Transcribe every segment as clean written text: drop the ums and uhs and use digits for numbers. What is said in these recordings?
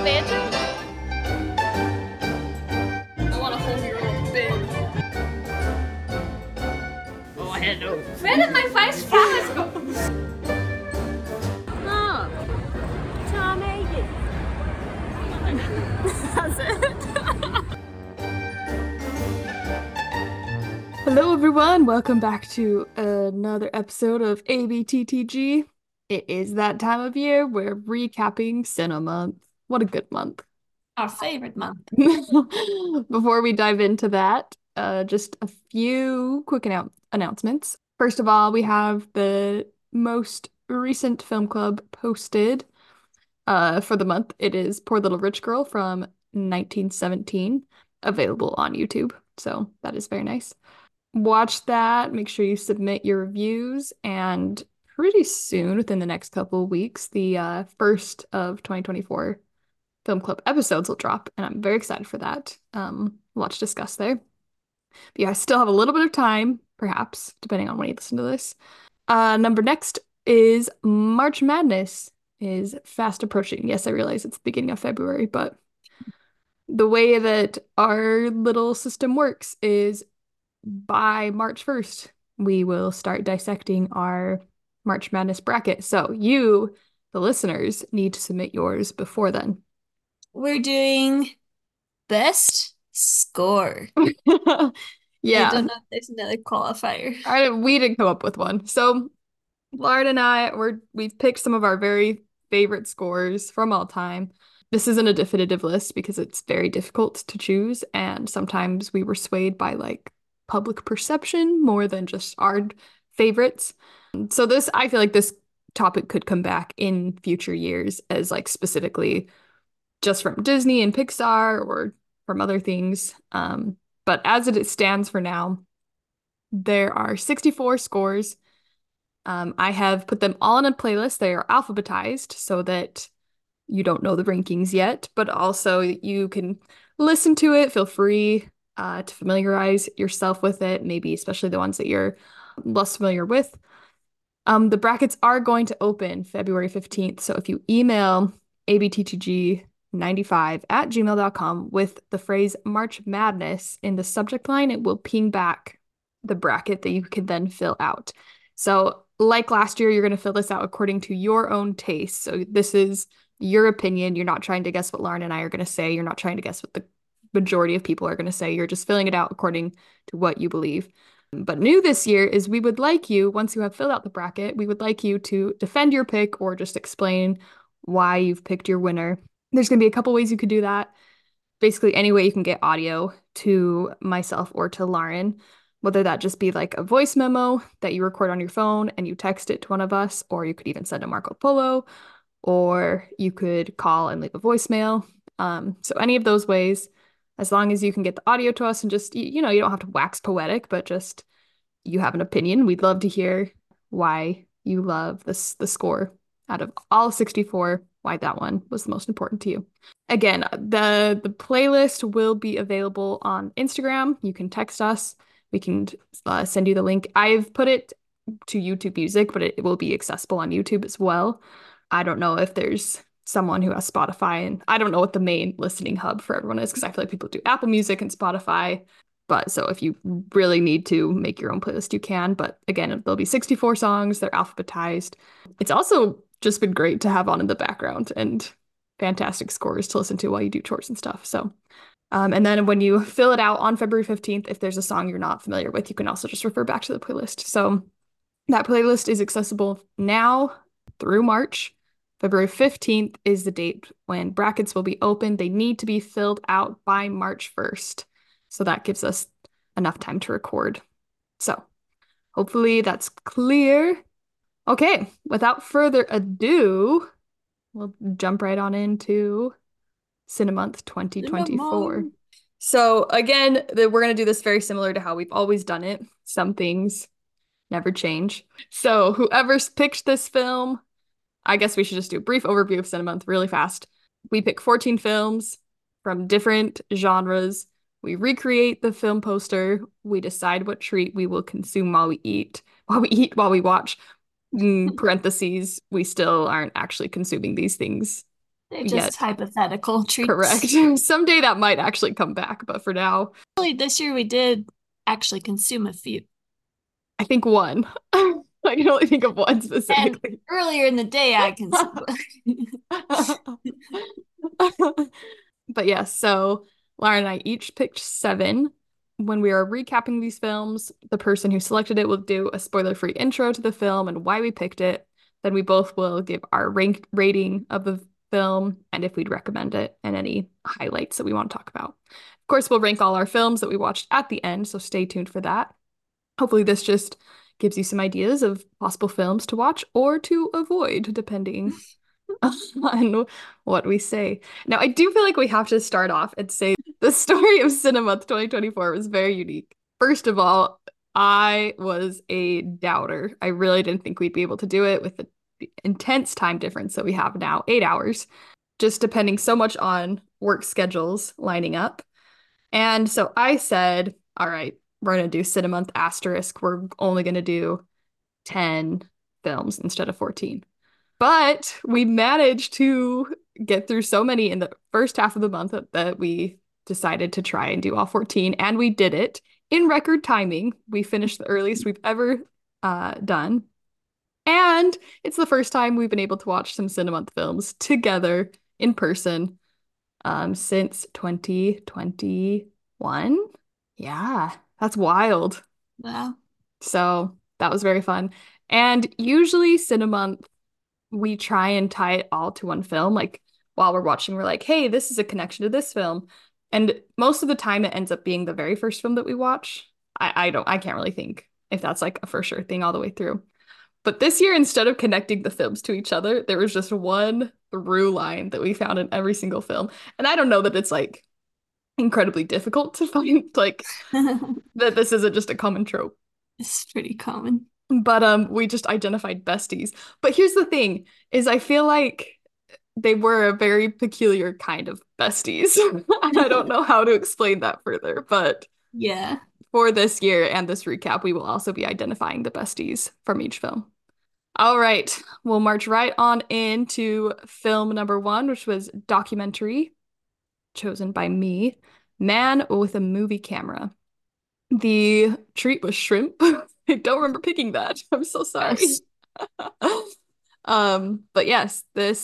imagine? I want a whole year old bed. Oh, I had no. Where did my vice flowers go? Mom, Tom Hagen. That's it. Hello everyone, welcome back to another episode of ABTTG. It is that time of year. We're recapping Cinema Month. What a good month. Our favorite month. Before we dive into that, just a few quick announcements. First of all, we have the most recent film club posted for the month. It is Poor Little Rich Girl from 1917, available on YouTube. So that is very nice. Watch that, make sure you submit your reviews, and pretty soon, within the next couple of weeks, the first of 2024 Film Club episodes will drop, and I'm very excited for that. Lots to discuss there. But yeah, I still have a little bit of time, perhaps, depending on when you listen to this. Number next is March Madness is fast approaching. Yes, I realize it's the beginning of February, but the way that our little system works is by March 1st, we will start dissecting our March Madness bracket. So you, the listeners, need to submit yours before then. We're doing best score. Yeah. I don't know if there's another qualifier. We didn't come up with one. So Lauren and I, we've picked some of our very favorite scores from all time. This isn't a definitive list because it's very difficult to choose. And sometimes we were swayed by public perception more than just our favorites. So this, I feel like this topic could come back in future years as specifically just from Disney and Pixar or from other things. But as it stands for now, there are 64 scores. I have put them all in a playlist. They are alphabetized so that you don't know the rankings yet, but also you can listen to it. Feel free to familiarize yourself with it, maybe especially the ones that you're less familiar with. The brackets are going to open February 15th, so if you email abttg95@gmail.com with the phrase March Madness in the subject line, it will ping back the bracket that you can then fill out. So like last year, you're going to fill this out according to your own taste. So this is your opinion. You're not trying to guess what Lauren and I are going to say. You're not trying to guess what the majority of people are going to say. You're just filling it out according to what you believe. But new this year is we would like you, once you have filled out the bracket, we would like you to defend your pick or just explain why you've picked your winner. There's going to be a couple ways you could do that. Basically, any way you can get audio to myself or to Lauren, whether that just be a voice memo that you record on your phone and you text it to one of us, or you could even send a Marco Polo, or you could call and leave a voicemail. So any of those ways. As long as you can get the audio to us and just, you don't have to wax poetic, but just you have an opinion. We'd love to hear why you love the score out of all 64, why that one was the most important to you. Again, the playlist will be available on Instagram. You can text us. We can send you the link. I've put it to YouTube Music, but it will be accessible on YouTube as well. I don't know if there's someone who has Spotify, and I don't know what the main listening hub for everyone is because I feel like people do Apple Music and Spotify, but so if you really need to make your own playlist you can. But again, there'll be 64 songs. They're alphabetized. It's also just been great to have on in the background and fantastic scores to listen to while you do chores and stuff. So and then when you fill it out on February 15th, if there's a song you're not familiar with, you can also just refer back to the playlist. So that playlist is accessible now through March. February 15th is the date when brackets will be open. They need to be filled out by March 1st. So that gives us enough time to record. So hopefully that's clear. Okay, without further ado, we'll jump right on into Cinemonth 2024. So again, we're going to do this very similar to how we've always done it. Some things never change. So whoever's picked this film, I guess we should just do a brief overview of Cinemonth really fast. We pick 14 films from different genres. We recreate the film poster. We decide what treat we will consume while we watch. In parentheses, we still aren't actually consuming these things Just yet. Hypothetical treats. Correct. Someday that might actually come back, but for now. Actually, this year we did actually consume a few. I think one. I can only think of one specifically. And earlier in the day, I consumed. But yes, yeah, so Lara and I each picked 7. When we are recapping these films, the person who selected it will do a spoiler-free intro to the film and why we picked it. Then we both will give our rating of the film and if we'd recommend it and any highlights that we want to talk about. Of course, we'll rank all our films that we watched at the end, so stay tuned for that. Hopefully this just gives you some ideas of possible films to watch or to avoid, depending on what we say. Now, I do feel like we have to start off and say the story of cinema 2024 was very unique. First of all, I was a doubter. I really didn't think we'd be able to do it with the intense time difference that we have now, 8 hours, just depending so much on work schedules lining up. And so I said, all right, we're going to do cinema asterisk. We're only going to do 10 films instead of 14. But we managed to get through so many in the first half of the month that we decided to try and do all 14, and we did it in record timing. We finished the earliest we've ever done, and it's the first time we've been able to watch some Cinemonth films together in person since 2021. Yeah, that's wild. Wow. So that was very fun. And usually Cinemonth, we try and tie it all to one film. Like while we're watching, we're like, hey, this is a connection to this film. And most of the time it ends up being the very first film that we watch. I can't really think if that's like a for sure thing all the way through. But this year, instead of connecting the films to each other, there was just one through line that we found in every single film. And I don't know that it's like incredibly difficult to find, like that this isn't just a common trope. It's pretty common. But we just identified besties. But here's the thing, is I feel like they were a very peculiar kind of besties. And I don't know how to explain that further, but yeah, for this year and this recap, we will also be identifying the besties from each film. All right, we'll march right on into film number 1, which was documentary, chosen by me, Man with a Movie Camera. The treat was shrimp. I don't remember picking that. I'm so sorry. Yes. But yes, the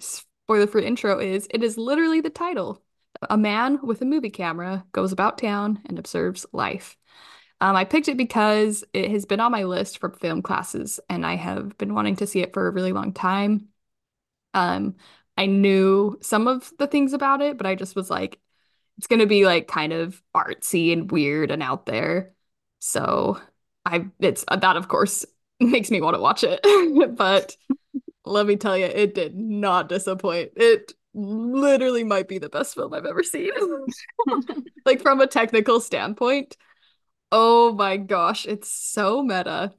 spoiler-free intro is, it is literally the title. A man with a movie camera goes about town and observes life. I picked it because it has been on my list for film classes, and I have been wanting to see it for a really long time. I knew some of the things about it, but I just was like, it's going to be like kind of artsy and weird and out there. So it's that, of course, makes me want to watch it. But let me tell you, it did not disappoint. It literally might be the best film I've ever seen. Like from a technical standpoint. Oh my gosh, it's so meta.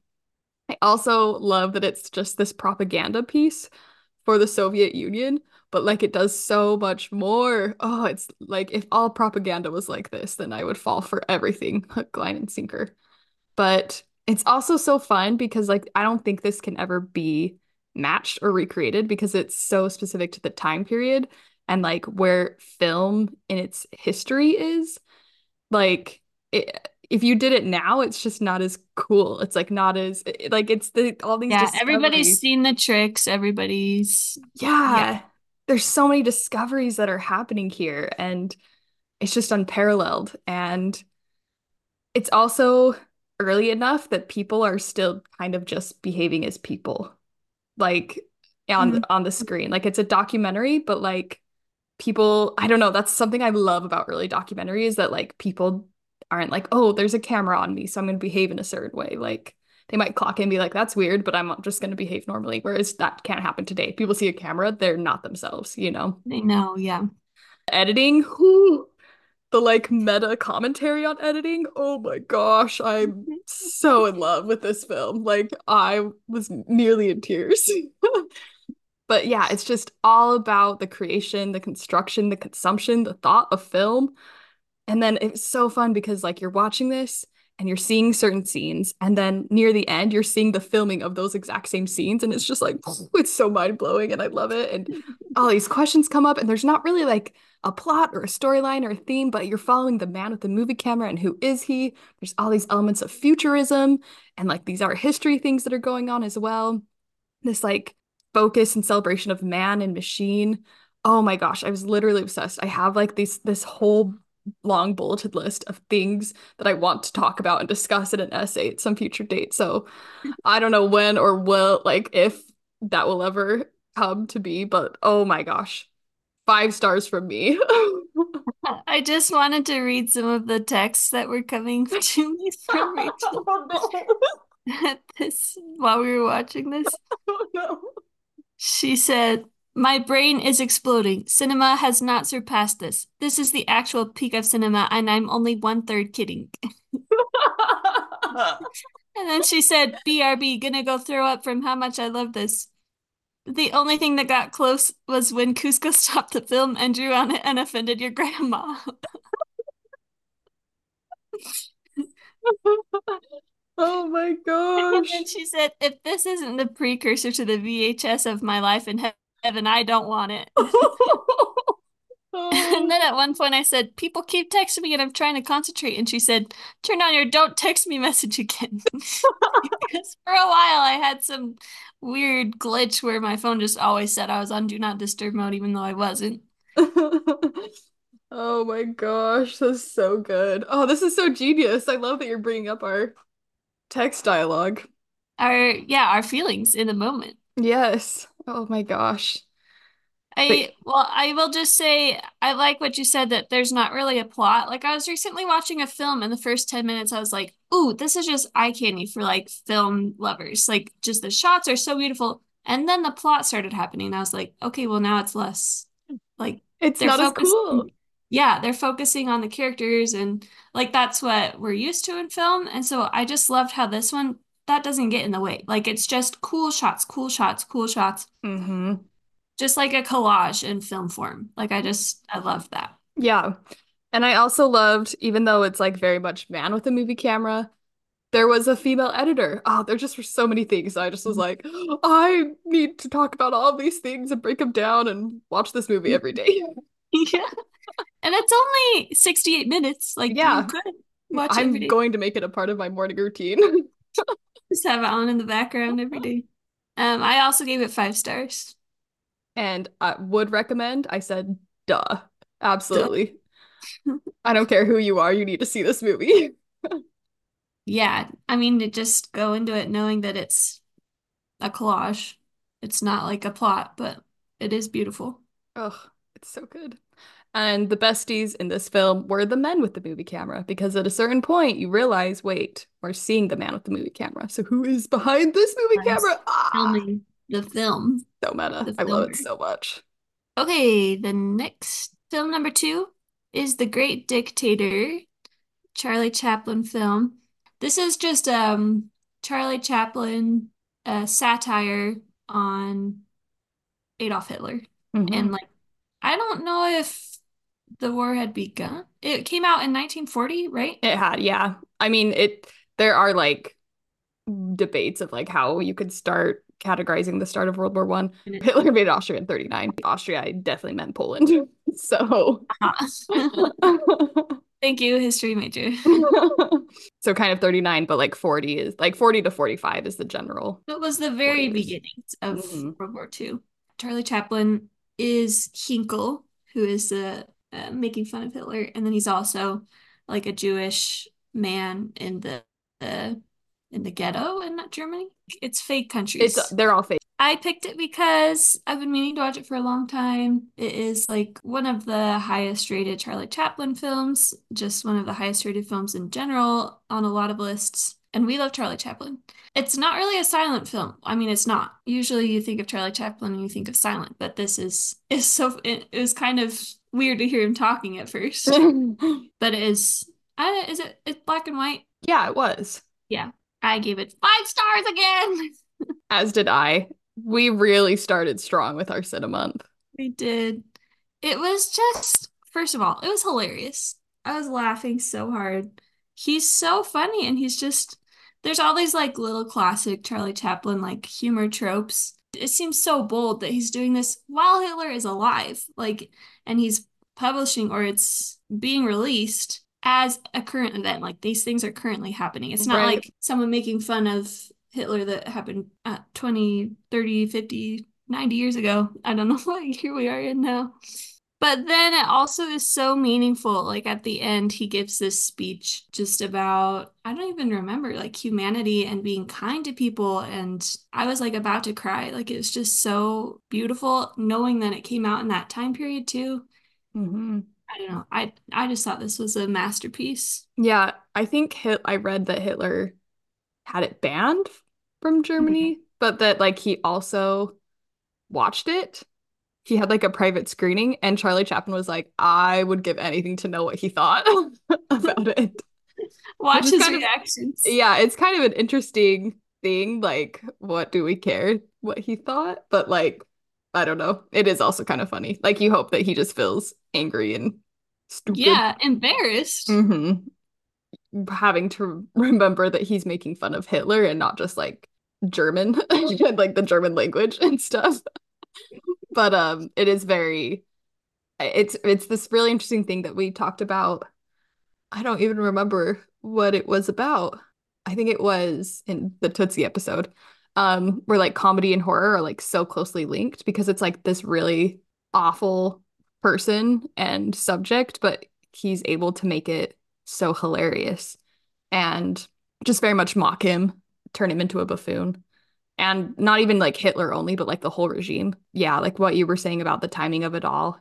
I also love that it's just this propaganda piece for the Soviet Union, but like it does so much more. Oh, it's like if all propaganda was like this, then I would fall for everything, hook, line, and sinker. But it's also so fun because like I don't think this can ever be matched or recreated because it's so specific to the time period and like where film in its history is. Like if you did it now, it's just not as cool. It's like not as like it's the all these. Yeah, everybody's seen the tricks. Everybody's yeah. There's so many discoveries that are happening here, and it's just unparalleled. And it's also early enough that people are still kind of just behaving as people, like on the screen. Like it's a documentary, but like people, I don't know, that's something I love about early documentary is that like people aren't like, oh, there's a camera on me, so I'm going to behave in a certain way. Like they might clock in and be like, that's weird, but I'm just going to behave normally. Whereas that can't happen today. People see a camera, they're not themselves, you know? They know, yeah. Editing, whoo. The like meta commentary on editing. Oh my gosh, I'm so in love with this film. Like I was nearly in tears. But yeah, it's just all about the creation, the construction, the consumption, the thought of film. And then it's so fun because like you're watching this and you're seeing certain scenes, and then near the end, you're seeing the filming of those exact same scenes, and it's just like, it's so mind-blowing, and I love it, and all these questions come up, and there's not really like a plot or a storyline or a theme, but you're following the man with the movie camera and who is he? There's all these elements of futurism and like these art history things that are going on as well. This like focus and celebration of man and machine. Oh my gosh, I was literally obsessed. I have like this whole long bulleted list of things that I want to talk about and discuss in an essay at some future date. So I don't know when or will, like if that will ever come to be, but oh my gosh. 5 stars from me. I just wanted to read some of the texts that were coming to me from Rachel while we were watching this. Oh, no. She said, "My brain is exploding. Cinema has not surpassed this. This is the actual peak of cinema, and I'm only 1/3 kidding." And then she said, "BRB, gonna go throw up from how much I love this." The only thing that got close was when Cusco stopped the film and drew on it and offended your grandma. Oh my gosh. And then she said, "If this isn't the precursor to the VHS of my life in heaven, I don't want it." And then at one point I said, "People keep texting me and I'm trying to concentrate." And she said, "Turn on your don't text me message again." Because for a while I had some weird glitch where my phone just always said I was on do not disturb mode, even though I wasn't. Oh my gosh, that's so good. Oh, this is so genius. I love that you're bringing up our text dialogue. Our feelings in the moment. Yes. Oh my gosh. I will just say, I like what you said, that there's not really a plot. Like, I was recently watching a film, and the first 10 minutes, I was like, ooh, this is just eye candy for, like, film lovers. Like, just the shots are so beautiful. And then the plot started happening, and I was like, okay, well, now it's less, like... It's not as cool. Yeah, they're focusing on the characters, and, like, that's what we're used to in film. And so I just loved how this one, that doesn't get in the way. Like, it's just cool shots, cool shots, cool shots. Mm-hmm. Just like a collage in film form. Like, I loved that. Yeah. And I also loved, even though it's like very much man with a movie camera, there was a female editor. Oh, there just were so many things. I just was like, I need to talk about all these things and break them down and watch this movie every day. Yeah. And it's only 68 minutes. Like, yeah, you could watch it every day. I'm going to make it a part of my morning routine. Just have it on in the background every day. I also gave it 5 stars. And I would recommend. I said, duh. Absolutely. Duh. I don't care who you are. You need to see this movie. Yeah. I mean, to just go into it knowing that it's a collage. It's not like a plot, but it is beautiful. Oh, it's so good. And the besties in this film were the men with the movie camera, because at a certain point you realize, wait, we're seeing the man with the movie camera. So who is behind this movie camera? Filming the film. So meta. I love it so much. Okay, the next film, number 2, is The Great Dictator, Charlie Chaplin film. This is just Charlie Chaplin satire on Adolf Hitler. Mm-hmm. And like, I don't know if the war had begun. It came out in 1940, right? It had, yeah. I mean, there are like debates of like how you could start categorizing the start of World War I. Hitler invaded Austria in 1939. Austria definitely meant Poland. So thank you, history major. So kind of 39, but like 40 is like 40 to 45 is the general. It was the very beginnings of World War II. Charlie Chaplin is Hinkle, who is making fun of Hitler, and then he's also like a Jewish man in the ghetto in Germany. It's fake countries. They're all fake. I picked it because I've been meaning to watch it for a long time. It is like one of the highest rated Charlie Chaplin films, just one of the highest rated films in general on a lot of lists. And we love Charlie Chaplin. It's not really a silent film. I mean, it's not. Usually you think of Charlie Chaplin and you think of silent, but this is so, it was kind of weird to hear him talking at first. But it is, it's black and white? Yeah, it was. Yeah. I gave it 5 stars again. As did I. We really started strong with our Cinemonth. We did. It was just, first of all, it was hilarious. I was laughing so hard. he's so funny, and he's just, there's all these like little classic Charlie Chaplin like humor tropes. It seems so bold that he's doing this while Hitler is alive, like, and he's publishing, or it's being released as a current event. Like, these things are currently happening. It's not right. Like someone making fun of Hitler that happened 20, 30, 50, 90 years ago. I don't know what year we are in now. But then it also is so meaningful. Like, at the end, he gives this speech just about, I don't even remember, like, humanity and being kind to people. And I was, like, about to cry. Like, it was just so beautiful knowing that it came out in that time period, too. Mm-hmm. I don't know. I just thought this was a masterpiece. Yeah, I think I read that Hitler had it banned from Germany, mm-hmm. but that, like, he also watched it. He had, like, a private screening, and Charlie Chaplin was like, I would give anything to know what he thought about it. Watch his reactions. Yeah, it's kind of an interesting thing, like, what do we care what he thought? But, like, I don't know. It is also kind of funny. Like, you hope that he just feels angry and stupid. Yeah, embarrassed. Mm-hmm. Having to remember that he's making fun of Hitler and not just, like, German, and, like, the German language and stuff. But it is very, it's this really interesting thing that we talked about. I don't even remember what it was about. I think it was in the Tootsie episode, where, like, comedy and horror are, like, so closely linked, because it's, like, this really awful person and subject, but he's able to make it so hilarious and just very much mock him, turn him into a buffoon. And not even, like, Hitler only, but, like, the whole regime. Yeah, like what you were saying about the timing of it all.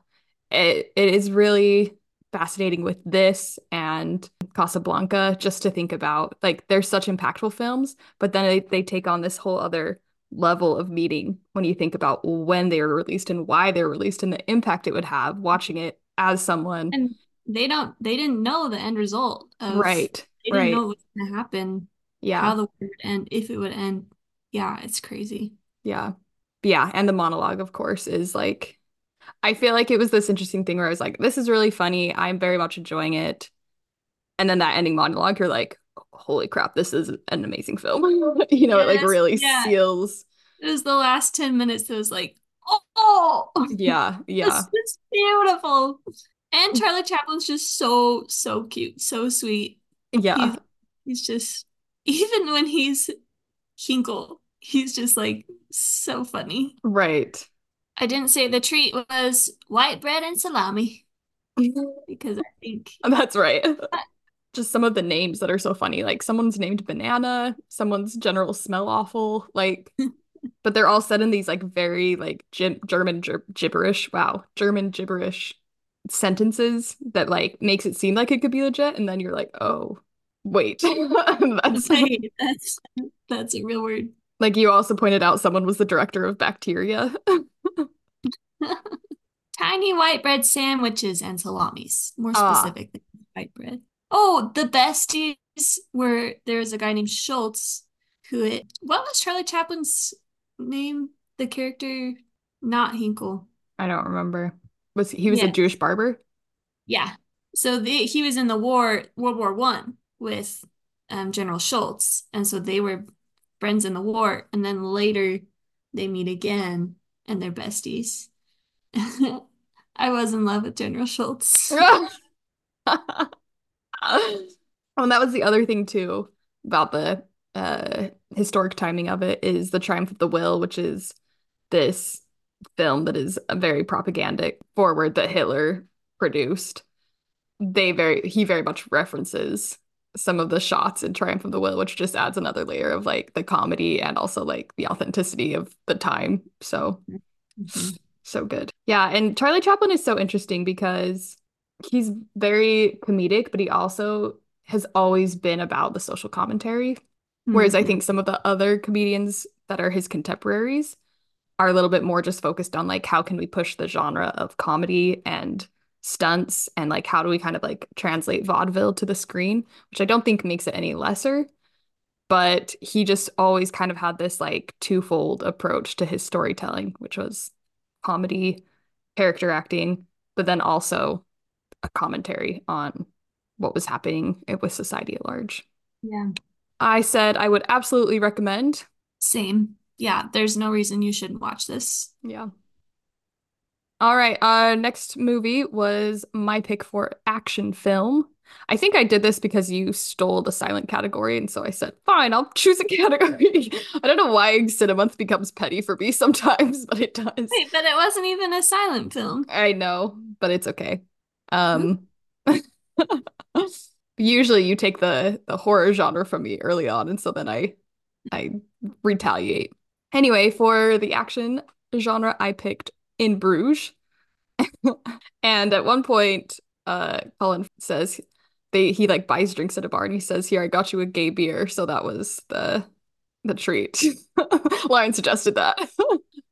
It is really fascinating with this and Casablanca, just to think about, like, they're such impactful films, but then they take on this whole other level of meaning when you think about when they were released and why they were released and the impact it would have watching it as someone. And they didn't know the end result. They didn't know what was going to happen. Yeah. How the war would end, if it would end. Yeah, it's crazy. Yeah. Yeah, and the monologue, of course, is, like, I feel like it was this interesting thing where I was like, this is really funny. I'm very much enjoying it. And then that ending monologue, you're like, holy crap, this is an amazing film. You know, yes, it, like, really seals. It was the last 10 minutes that was like, oh! Yeah, yeah. This is beautiful. And Charlie Chaplin's just so, so cute, so sweet. Yeah. He's just, even when he's Hinkle, he's just, like, so funny. Right. I didn't say the treat was white bread and salami, because I think that's right. Just some of the names that are so funny, like, someone's named Banana, someone's General Smell Awful, like, but they're all said in these, like, very, like, German gibberish sentences that, like, makes it seem like it could be legit, and then you're like, oh wait, that's a real word. Like, you also pointed out someone was the director of Bacteria. Tiny white bread sandwiches and salamis. More specific than white bread. Oh, the besties were, there was a guy named Schultz what was Charlie Chaplin's name? The character, not Hinkle. I don't remember. He was a Jewish barber? Yeah. So he was in the World War I with General Schultz, and so they were friends in the war, and then later they meet again and they're besties. I was in love with General Schultz. And that was the other thing too about the historic timing of it, is the Triumph of the Will, which is this film that is a very propagandic forward that Hitler produced. He very much references some of the shots in Triumph of the Will, which just adds another layer of, like, the comedy and also, like, the authenticity of the time. So, mm-hmm. So good. Yeah, and Charlie Chaplin is so interesting because he's very comedic, but he also has always been about the social commentary. Mm-hmm. Whereas I think some of the other comedians that are his contemporaries are a little bit more just focused on, like, how can we push the genre of comedy and stunts, and, like, how do we kind of, like, translate vaudeville to the screen, which I don't think makes it any lesser, but he just always kind of had this, like, twofold approach to his storytelling, which was comedy, character acting, but then also a commentary on what was happening with society at large. Yeah. I said I would absolutely recommend. Same. Yeah, there's no reason you shouldn't watch this. Yeah. All right, our next movie was my pick for action film. I think I did this because you stole the silent category, and so I said, fine, I'll choose a category. I don't know why Cinemonth becomes petty for me sometimes, but it does. Wait, but it wasn't even a silent film. I know, but it's okay. Usually you take the horror genre from me early on, and so then I retaliate. Anyway, for the action genre, I picked In Bruges. And at one point, Colin says he like buys drinks at a bar and he says, here, I got you a gay beer. So that was the treat. Lauren suggested that.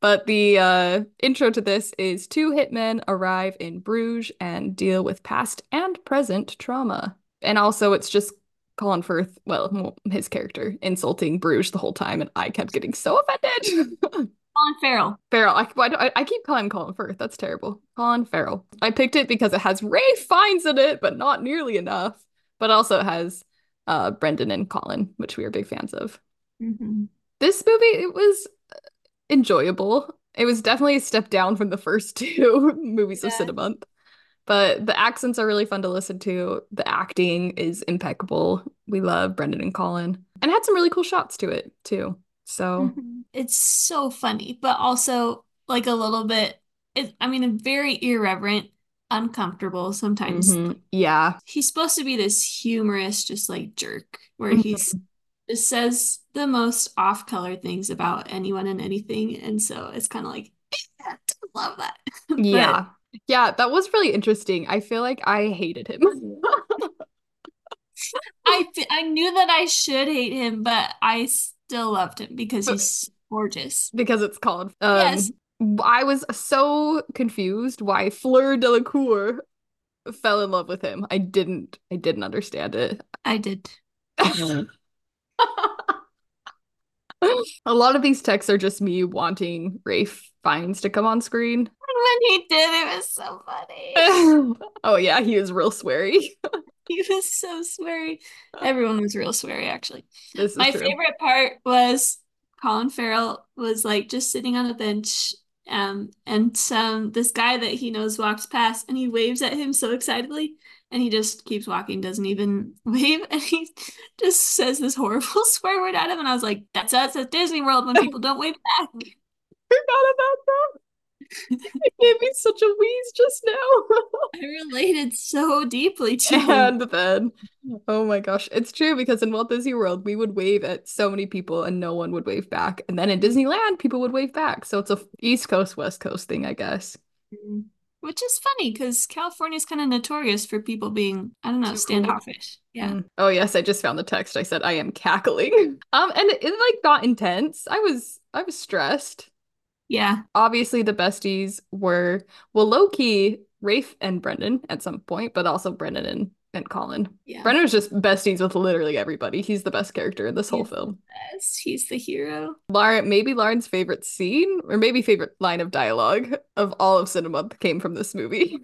But the intro to this is two hitmen arrive in Bruges and deal with past and present trauma. And also it's just Colin Firth, well, his character, insulting Bruges the whole time. And I kept getting so offended. Colin Farrell. I keep calling him Colin Firth. That's terrible. Colin Farrell. I picked it because it has Ralph Fiennes in it, but not nearly enough. But also it has Brendan and Colin, which we are big fans of. Mm-hmm. This movie, it was enjoyable. It was definitely a step down from the first two movies of Cinemonth. But the accents are really fun to listen to. The acting is impeccable. We love Brendan and Colin. And it had some really cool shots to it, too. So it's so funny, but also like a little bit, very irreverent, uncomfortable sometimes. Mm-hmm. Yeah. He's supposed to be this humorous, just like jerk where he's just says the most off-color things about anyone and anything. And so it's kind of like, yeah, I love that. Yeah. Yeah, that was really interesting. I feel like I hated him. I knew that I should hate him, but I still loved him because he's gorgeous. Because it's called. Yes. I was so confused why Fleur Delacour fell in love with him. I didn't understand it. I did. A lot of these texts are just me wanting Ralph Fiennes to come on screen. When he did, it was so funny. Oh yeah, he was real sweary. He was so sweary. Everyone was real sweary, actually. My favorite part was Colin Farrell was like just sitting on a bench, and this guy that he knows walks past, and he waves at him so excitedly, and he just keeps walking, doesn't even wave, and he just says this horrible swear word at him, and I was like, that's us at Disney World when people don't wave back. I forgot about that. It gave me such a wheeze just now. I related so deeply to it. And then, oh my gosh, it's true, because in Walt Disney World, we would wave at so many people and no one would wave back. And then in Disneyland, people would wave back. So it's a East Coast, West Coast thing, I guess. Which is funny, because California's kind of notorious for people being, I don't know, standoffish. Yeah. Oh yes, I just found the text. I said, I am cackling. And it like got intense. I was stressed. Yeah. Obviously, the besties were, well, low-key, Ralph and Brendan at some point, but also Brendan and Colin. Yeah. Brendan was just besties with literally everybody. He's the best character in this whole film. He's the hero. Lauren's favorite scene, or maybe favorite line of dialogue of all of Cinemonth came from this movie.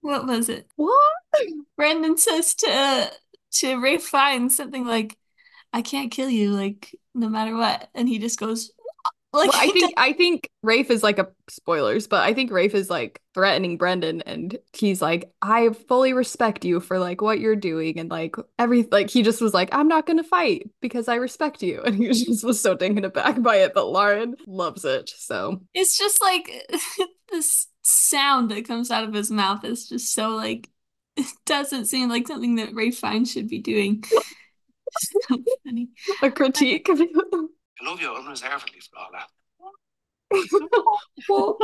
What was it? What? Brendan says to Ralph Fiennes something like, I can't kill you, like, no matter what. And he just goes, like, well, I think Ralph is like spoilers, but I think Ralph is like threatening Brendan, and he's like, I fully respect you for like what you're doing, and like everything. Like he just was like, I'm not gonna fight because I respect you, and he just was so taken aback by it. But Lauren loves it, so it's just like this sound that comes out of his mouth is just so like it doesn't seem like something that Ralph Fiennes should be doing. So funny. A critique. I love you unreservedly, Flora.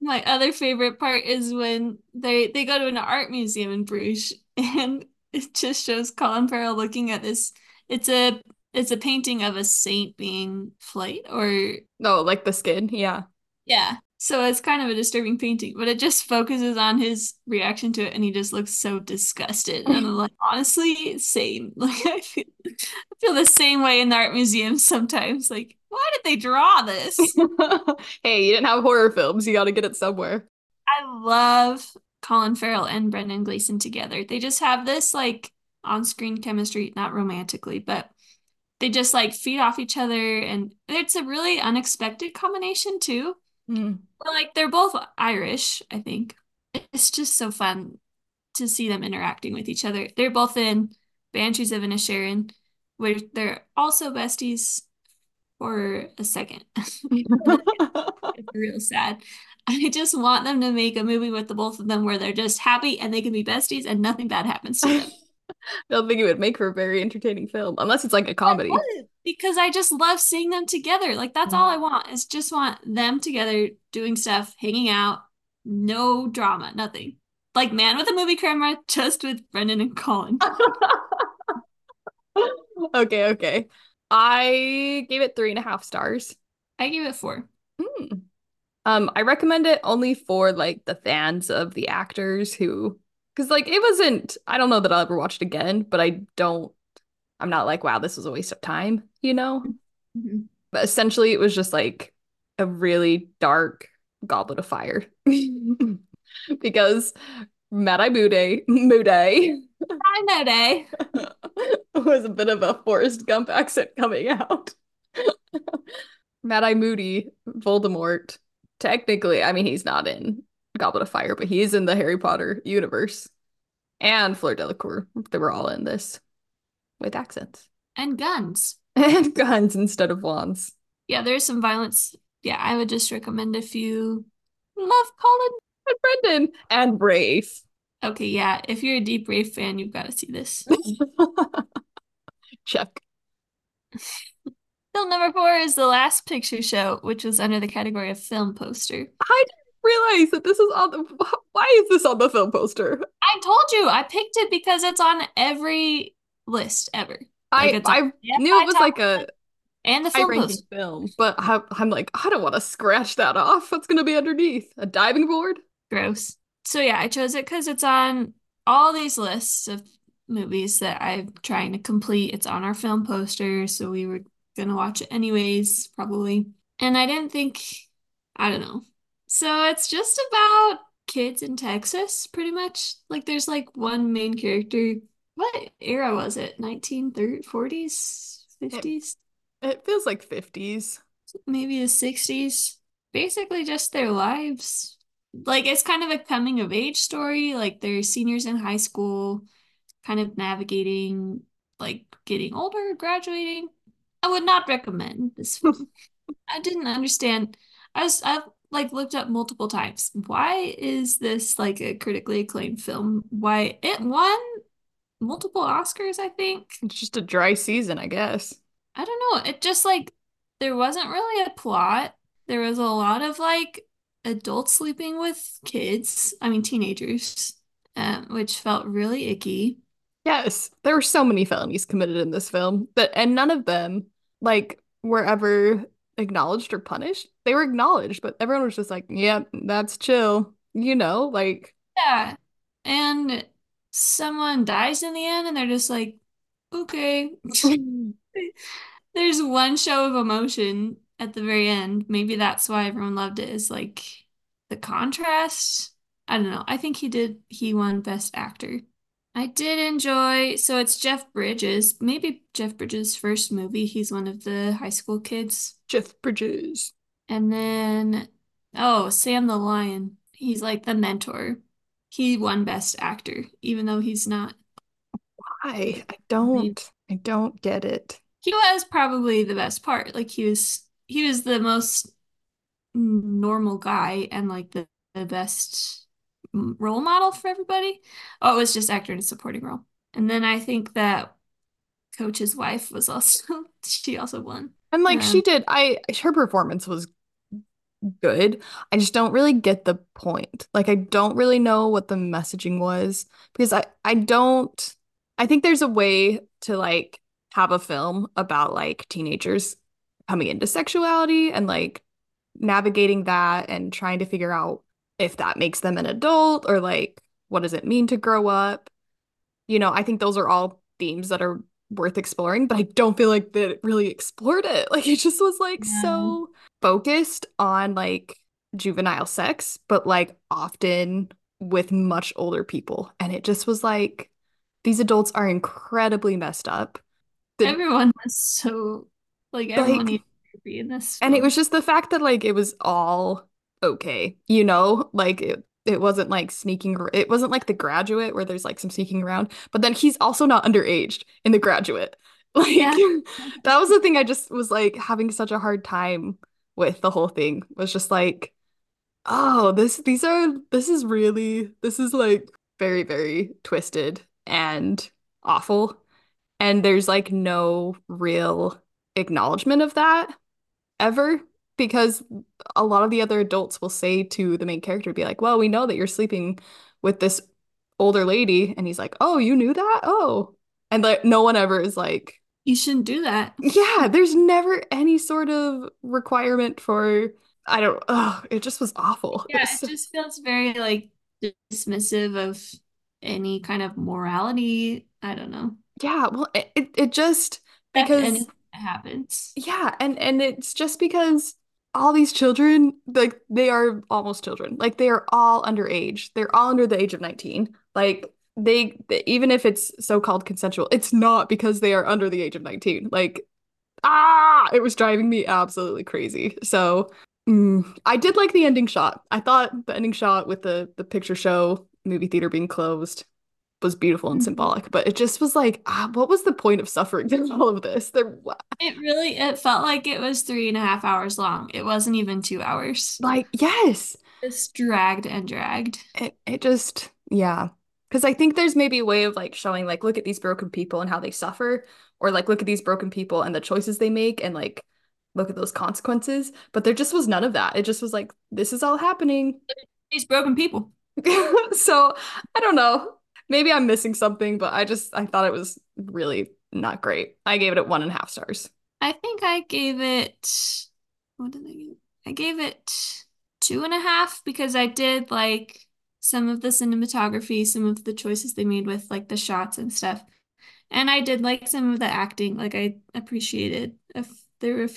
My other favorite part is when they go to an art museum in Bruges, and it just shows Colin Farrell looking at this. It's a painting of a saint being flayed, or no, like the skin, yeah. Yeah. So it's kind of a disturbing painting, but it just focuses on his reaction to it, and he just looks so disgusted. And I'm like, honestly, same. Like I feel the same way in the art museum sometimes. Like, why did they draw this? Hey, you didn't have horror films. You got to get it somewhere. I love Colin Farrell and Brendan Gleeson together. They just have this like on-screen chemistry, not romantically, but they just like feed off each other, and it's a really unexpected combination too. Mm. But, like, they're both Irish, I think. It's just so fun to see them interacting with each other. They're both in Banshees of Inisherin, where they're also besties for a second. It's real sad. I just want them to make a movie with the both of them where they're just happy and they can be besties and nothing bad happens to them. I don't think it would make for a very entertaining film, unless it's like a comedy. Because I just love seeing them together. Like, that's all I want, is just want them together doing stuff, hanging out, no drama, nothing. Like Man with a Movie Camera, just with Brendan and Colin. Okay. I gave it 3.5 stars. I gave it 4. Mm. I recommend it only for like the fans of the actors who... Because, like, it wasn't, I don't know that I'll ever watch it again, but I'm not like, wow, this was a waste of time, you know? Mm-hmm. But essentially, it was just, like, a really dark Goblet of Fire. Because Madai Moodie was a bit of a Forrest Gump accent coming out. Madai Moodie, Voldemort, technically, I mean, he's not in Goblet of Fire, but he is in the Harry Potter universe, and Fleur Delacour. They were all in this with accents and guns instead of wands. Yeah, there's some violence. Yeah, I would just recommend if you love Colin and Brendan and Rafe. Okay, yeah, if you're a deep Rafe fan, you've got to see this. Check. Film number 4 is The Last Picture Show, which was under the category of film poster. I realize that this is on the... Why is this on the film poster? I told you I picked it because it's on every list ever. I knew it was like a and the film poster film, but I'm like, I don't want to scratch that off. What's going to be underneath? A diving board? Gross. So yeah, I chose it because it's on all these lists of movies that I'm trying to complete. It's on our film poster, so we were gonna watch it anyways, probably. And I didn't think... I don't know. So it's just about kids in Texas, pretty much. Like, there's, like, one main character. What era was it? 1940s? 50s? It feels like 50s. Maybe the 60s. Basically just their lives. Like, it's kind of a coming-of-age story. Like, they're seniors in high school, kind of navigating, like, getting older, graduating. I would not recommend this film. I didn't understand. I like looked up multiple times, why is this like a critically acclaimed film? Why it won multiple Oscars? I think it's just a dry season, I guess. I don't know, it just like there wasn't really a plot. There was a lot of like adults sleeping with kids, I mean teenagers, which felt really icky. Yes, there were so many felonies committed in this film, and none of them like were ever acknowledged or punished. They were acknowledged, but everyone was just like, yeah, that's chill, you know, like, yeah. And someone dies in the end and they're just like, okay. There's one show of emotion at the very end. Maybe that's why everyone loved it, is like the contrast. I don't know. I think he won Best Actor. I did enjoy... So it's Jeff Bridges. Maybe Jeff Bridges' first movie. He's one of the high school kids. Jeff Bridges. And then... Oh, Sam the Lion. He's like the mentor. He won Best Actor, even though he's not. Why? I don't get it. He was probably the best part. Like, he was the most normal guy and like the best... role model for everybody. Oh, it was just actor in a supporting role. And then I think that Coach's wife was also she also won. And like she did. Her performance was good. I just don't really get the point. Like, I don't really know what the messaging was, because I think there's a way to like have a film about like teenagers coming into sexuality and like navigating that and trying to figure out if that makes them an adult, or like, what does it mean to grow up? You know, I think those are all themes that are worth exploring, but I don't feel like that it really explored it. Like, it just was like so focused on like juvenile sex, but like often with much older people. And it just was like, these adults are incredibly messed up. Everyone was so, like, everyone needed to be in this film. And it was just the fact that, like, it was all okay, you know? Like, it wasn't, like, sneaking, it wasn't, like, The Graduate, where there's, like, some sneaking around. But then he's also not underaged in The Graduate. Like, yeah. That was the thing I just was, like, having such a hard time with the whole thing. Was just, like, oh, this is like very, very twisted and awful. And there's like no real acknowledgement of that ever, because a lot of the other adults will say to the main character, be like, well, we know that you're sleeping with this older lady. And he's like, oh, you knew that? Oh. And like no one ever is like, you shouldn't do that. Yeah, there's never any sort of requirement for, I don't, it just was awful. Yeah, it just feels very, like, dismissive of any kind of morality. I don't know. Yeah, well, it just, because it happens. Yeah, and it's just because all these children, like, they are almost children. Like, they are all underage. They're all under the age of 19. Like, they even if it's so-called consensual, it's not, because they are under the age of 19. Like, it was driving me absolutely crazy. So... I did like the ending shot. I thought the ending shot with the picture show, movie theater being closed, was beautiful and symbolic, but it just was like, what was the point of suffering through all of this? It felt like it was 3.5 hours long. It wasn't even 2 hours. Like, yes. Just dragged and dragged. It just, yeah. Because I think there's maybe a way of like showing, like, look at these broken people and how they suffer, or like, look at these broken people and the choices they make, and like, look at those consequences, but there just was none of that. It just was like, this is all happening. These broken people. So I don't know. Maybe I'm missing something, but I thought it was really not great. I gave it 1.5 stars. I think I gave it, what did I give? I gave it 2.5, because I did like some of the cinematography, some of the choices they made with like the shots and stuff. And I did like some of the acting. Like, I appreciated there were a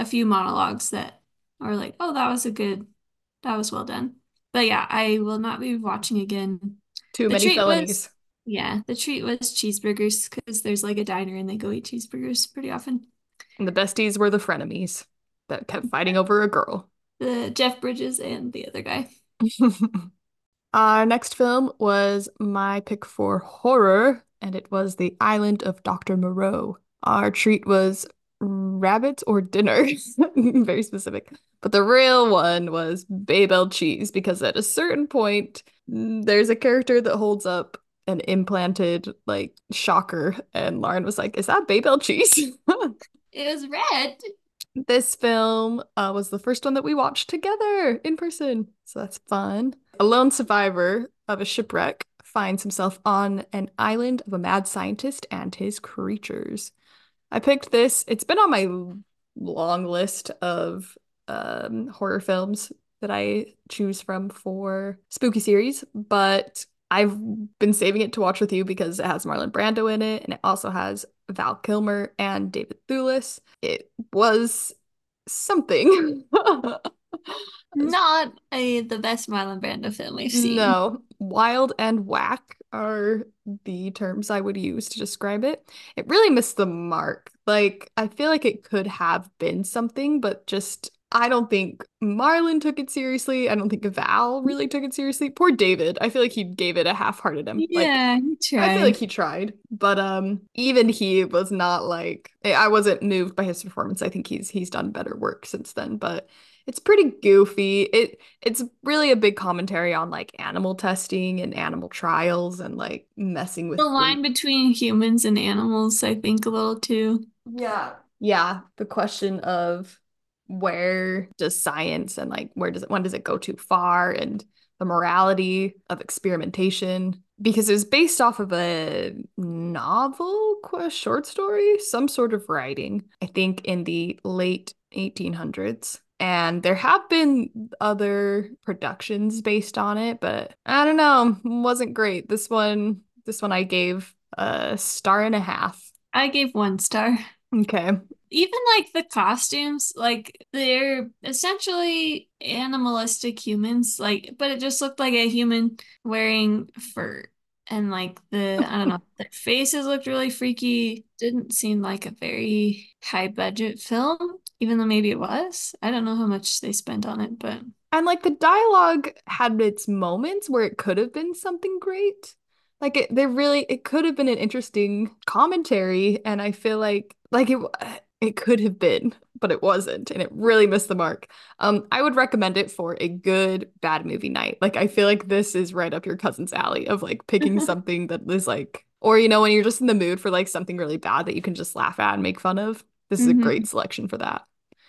few monologues that are like, oh, that was well done. But yeah, I will not be watching again. Too many felonies. Yeah, the treat was cheeseburgers, because there's like a diner and they go eat cheeseburgers pretty often. And the besties were the frenemies that kept fighting over a girl. The Jeff Bridges and the other guy. Our next film was my pick for horror, and it was The Island of Dr. Moreau. Our treat was rabbits or dinner. Very specific. But the real one was Babel cheese, because at a certain point, there's a character that holds up an implanted, like, shocker. And Lauren was like, is that Babel cheese? It was red. This film was the first one that we watched together in person. So that's fun. A lone survivor of a shipwreck finds himself on an island of a mad scientist and his creatures. I picked this. It's been on my long list of horror films that I choose from for spooky series, but I've been saving it to watch with you because it has Marlon Brando in it, and it also has Val Kilmer and David Thewlis. It was something. Not the best Marlon Brando film we've seen. No. Wild and whack are the terms I would use to describe it. It really missed the mark. Like, I feel like it could have been something, but just, I don't think Marlon took it seriously. I don't think Val really took it seriously. Poor David. I feel like he gave it a half-hearted Yeah, he tried. I feel like he tried. But even he was not like, I wasn't moved by his performance. I think he's done better work since then, but it's pretty goofy. It's really a big commentary on like animal testing and animal trials and like messing with the line between humans and animals, I think, a little too. Yeah. Yeah. The question of where does science and like when does it go too far, and the morality of experimentation, because it was based off of a novel, short story, some sort of writing, I think in the late 1800s. And there have been other productions based on it, but I don't know, wasn't great. This one I gave 1.5 stars. I gave 1 star. Okay. Even like the costumes, like they're essentially animalistic humans, like, but it just looked like a human wearing fur. And like the, I don't know, their faces looked really freaky. Didn't seem like a very high budget film, even though maybe it was. I don't know how much they spent on it, but. And like the dialogue had its moments where it could have been something great. Like it could have been an interesting commentary. And I feel like it could have been, but it wasn't. And it really missed the mark. I would recommend it for a good bad movie night. Like, I feel like this is right up your cousin's alley of like picking something that is like, or, you know, when you're just in the mood for like something really bad that you can just laugh at and make fun of. This is a great selection for that.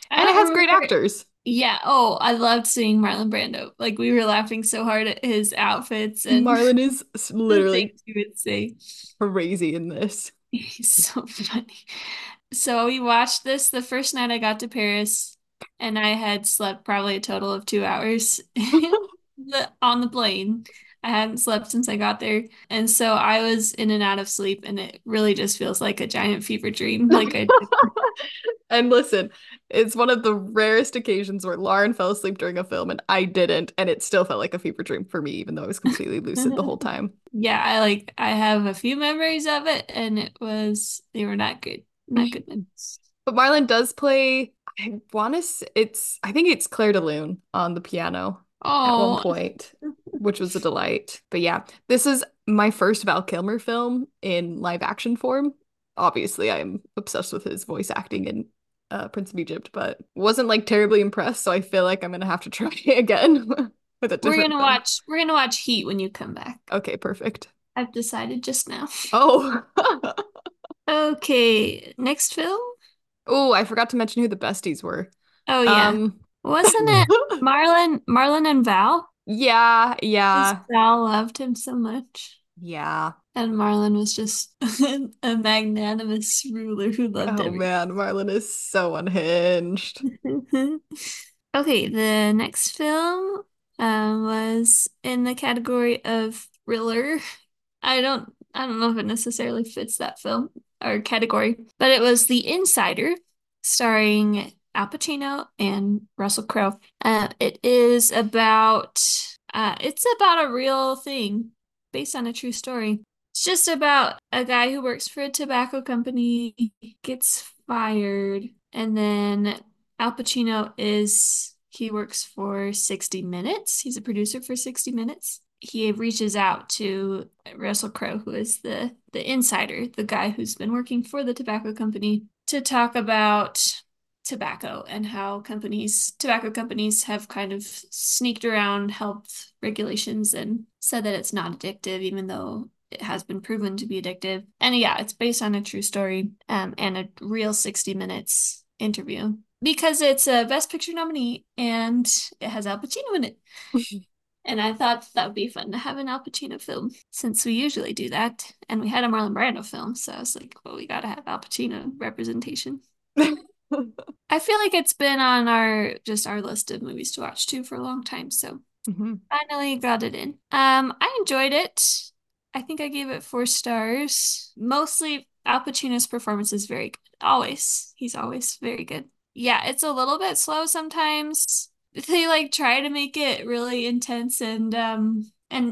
And it has great actors. Yeah. Oh, I loved seeing Marlon Brando. Like, we were laughing so hard at his outfits. And Marlon is literally crazy in this. He's so funny. So we watched this the first night I got to Paris, and I had slept probably a total of 2 hours on the plane. I hadn't slept since I got there. And so I was in and out of sleep, and it really just feels like a giant fever dream. Like I And listen, it's one of the rarest occasions where Lauren fell asleep during a film and I didn't. And it still felt like a fever dream for me, even though I was completely lucid the whole time. Yeah, I have a few memories of it, and they were not good. Not good memories. But Marlon does play, I think it's Claire de Lune on the piano at one point. Which was a delight. But yeah, this is my first Val Kilmer film in live action form. Obviously, I'm obsessed with his voice acting in Prince of Egypt, but wasn't like terribly impressed. So I feel like I'm going to have to try again. We're going to watch Heat when you come back. Okay, perfect. I've decided just now. Oh. Okay, next film? Oh, I forgot to mention who the besties were. Oh, yeah. Wasn't it Marlon and Val? Yeah. Val loved him so much. Yeah. And Marlon was just a magnanimous ruler who loved him. Oh, man, Marlon is so unhinged. Okay, the next film was in the category of thriller. I don't know if it necessarily fits that film or category, but it was The Insider, starring Al Pacino and Russell Crowe. It's about a real thing based on a true story. It's just about a guy who works for a tobacco company, gets fired, and then Al Pacino he works for 60 Minutes. He's a producer for 60 Minutes. He reaches out to Russell Crowe, who is the insider, the guy who's been working for the tobacco company, to talk about tobacco and how tobacco companies have kind of sneaked around health regulations and said that it's not addictive, even though it has been proven to be addictive. And yeah, it's based on a true story and a real 60 Minutes interview, because it's a Best Picture nominee and it has Al Pacino in it. And I thought that would be fun to have an Al Pacino film, since we usually do that. And we had a Marlon Brando film, so I was like, well, we gotta have Al Pacino representation. I feel like it's been on our list of movies to watch too for a long time, so finally got it in. I enjoyed it. I think I gave it 4 stars. Mostly Al Pacino's performance is very good. He's always very good. Yeah, it's a little bit slow sometimes. They like try to make it really intense, and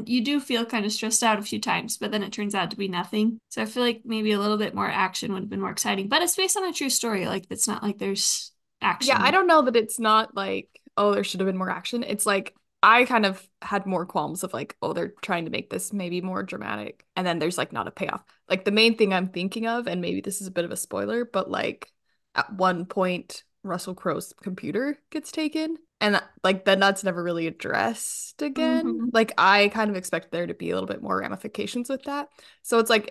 you do feel kind of stressed out a few times, but then it turns out to be nothing. So I feel like maybe a little bit more action would have been more exciting, but it's based on a true story. Like, it's not like there's action. Yeah, I don't know that it's not like, oh, there should have been more action. It's like, I kind of had more qualms of like, oh, they're trying to make this maybe more dramatic, and then there's like not a payoff. Like, the main thing I'm thinking of, and maybe this is a bit of a spoiler, but like at one point Russell Crowe's computer gets taken. And like, then that's never really addressed again. Like, I kind of expect there to be a little bit more ramifications with that. So it's like,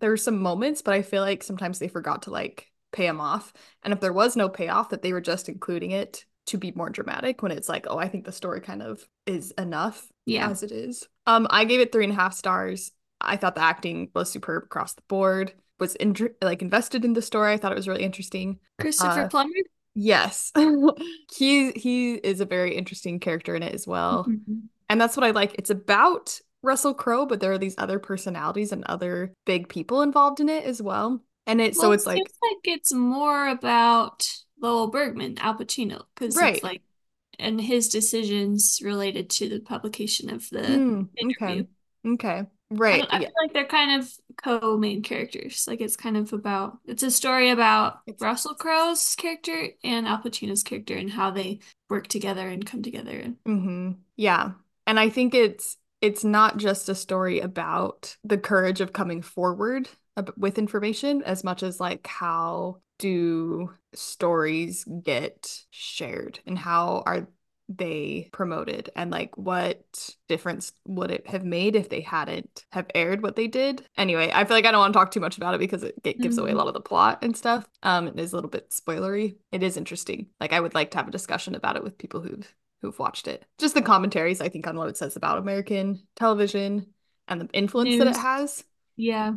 there were some moments, but I feel like sometimes they forgot to like pay him off. And if there was no payoff, that they were just including it to be more dramatic, when it's like, oh, I think the story kind of is enough as it is. I gave it 3.5 stars. I thought the acting was superb across the board. Was invested in the story. I thought it was really interesting. Christopher Plummer? Yes. he is a very interesting character in it as well. And that's what I like. It's about Russell Crowe, but there are these other personalities and other big people involved in it as well. And it so it's like, it seems like it's more about Lowell Bergman, Al Pacino, because it's like, and his decisions related to the publication of the interview. Okay. Right. I feel like they're kind of co-main characters. Like it's kind of about, it's a story about Russell Crowe's character and Al Pacino's character and how they work together and come together. Mm-hmm. Yeah. And I think it's not just a story about the courage of coming forward with information as much as like how do stories get shared and how are they promoted, and like what difference would it have made if they hadn't have aired what they did. Anyway, I feel like I don't want to talk too much about it because it gives away a lot of the plot and stuff. It is a little bit spoilery. It is interesting. Like I would like to have a discussion about it with people who've watched it. Just the commentaries, I think, on what it says about American television and the influence that it has. Yeah.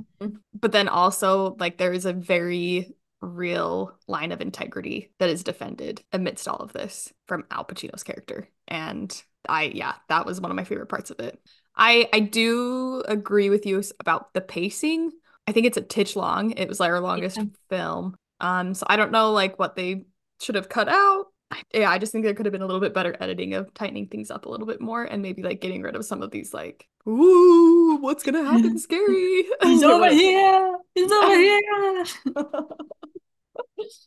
But then also like there is a very real line of integrity that is defended amidst all of this from Al Pacino's character. And that was one of my favorite parts of it. I do agree with you about the pacing. I think it's a titch long. It was like our longest film. So I don't know like what they should have cut out. I just think there could have been a little bit better editing of tightening things up a little bit more and maybe like getting rid of some of these like, ooh, what's gonna happen? Scary. He's over here. He's over here.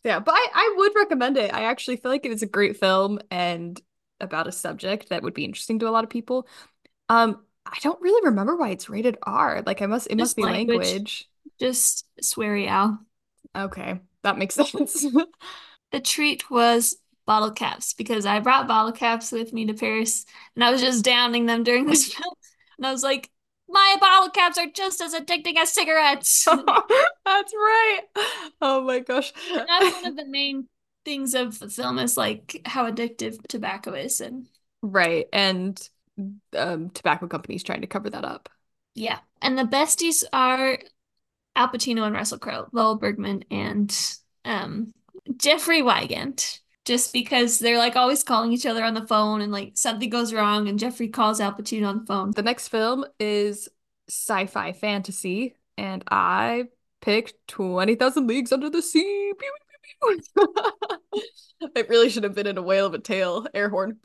Yeah, but I would recommend it. I actually feel like it is a great film and about a subject that would be interesting to a lot of people. I don't really remember why it's rated R. Like it must be language. Just sweary Al. Okay, that makes sense. The treat was bottle caps, because I brought bottle caps with me to Paris and I was just downing them during this film. And I was like, my bottle caps are just as addicting as cigarettes. That's right. Oh my gosh. And that's one of the main things of the film is like how addictive tobacco is. Right. And tobacco companies trying to cover that up. Yeah. And the besties are Al Pacino and Russell Crowe, Lowell Bergman and Jeffrey Wigand. Just because they're like always calling each other on the phone and like something goes wrong and Jeffrey calls Al Pacino on the phone. The next film is sci-fi fantasy and I picked 20,000 Leagues Under the Sea. It really should have been in A Whale of a Tale, air horn.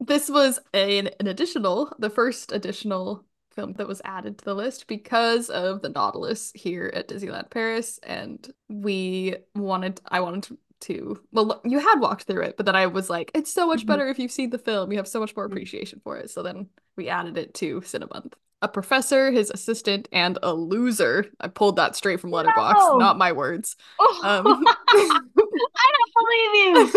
This was an additional, the first additional film that was added to the list because of the Nautilus here at Disneyland Paris, and I wanted to you had walked through it, but then I was like, it's so much better if you've seen the film, you have so much more appreciation for it. So then we added it to Cinemonth. A professor, his assistant, and a loser. I pulled that straight from Letterboxd, not my words. I don't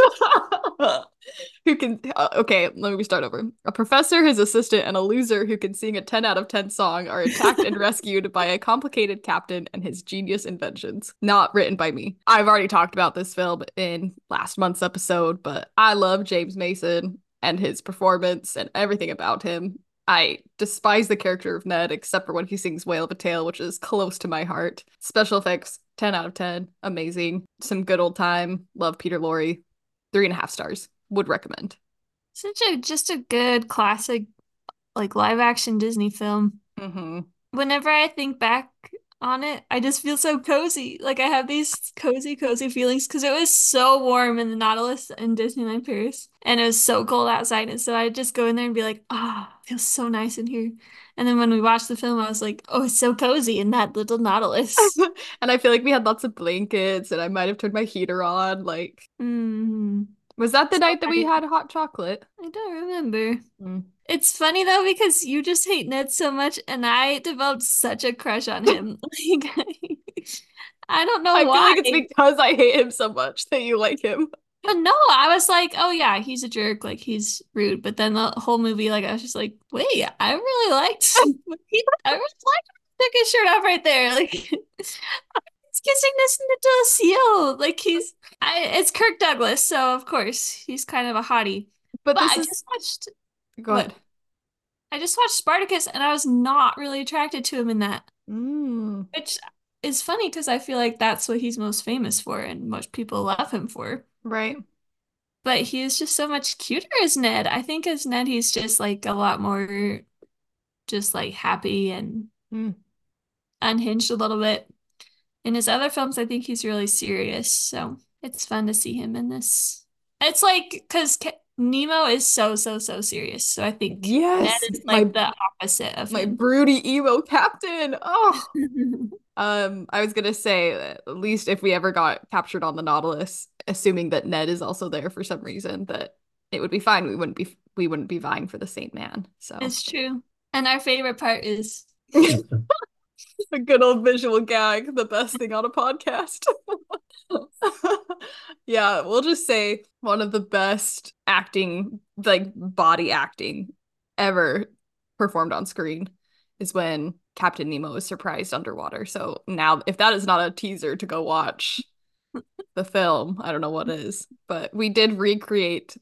believe you. Okay, let me start over. A professor, his assistant, and a loser who can sing a 10 out of 10 song are attacked and rescued by a complicated captain and his genius inventions. Not written by me. I've already talked about this film in last month's episode, but I love James Mason and his performance and everything about him. I despise the character of Ned except for when he sings Whale of a Tale, which is close to my heart. Special effects, 10 out of 10. Amazing. Some good old time. Love Peter Lorre. 3.5 stars. Would recommend. Such a good classic like live action Disney film. Mm-hmm. Whenever I think back on it, I just feel so cozy. Like I have these cozy feelings because it was so warm in the Nautilus in Disneyland Paris. And it was so cold outside. And so I'd just go in there and be like, it feels so nice in here. And then when we watched the film, I was like, it's so cozy in that little Nautilus. And I feel like we had lots of blankets and I might have turned my heater on. Like, was that the night that we had hot chocolate? I don't remember. It's funny though, because you just hate Ned so much and I developed such a crush on him. I don't know why. I feel like it's because I hate him so much that you like him. But no, I was like, oh yeah, he's a jerk, like he's rude. But then the whole movie, like I was just like, wait, I really liked him. I really liked him. Took his shirt off right there. Like he's kissing this little seal. Like it's Kirk Douglas, so of course he's kind of a hottie. But I just watched. Go ahead. I just watched Spartacus, and I was not really attracted to him in that. Which is funny because I feel like that's what he's most famous for, and most people love him for. Right. But he is just so much cuter as Ned. I think as Ned, he's just like a lot more just like happy and unhinged a little bit. In his other films, I think he's really serious, so it's fun to see him in this. It's like, because Nemo is so serious, so I think that is like the opposite of my broody emo captain. Oh, I was gonna say, at least if we ever got captured on the Nautilus, assuming that Ned is also there for some reason, that it would be fine. We wouldn't be vying for the same man. So it's true. And our favorite part is a good old visual gag, the best thing on a podcast. Yeah, we'll just say one of the best acting, like body acting ever performed on screen is when Captain Nemo is surprised underwater. So now, if that is not a teaser to go watch the film, I don't know what is. But we did recreate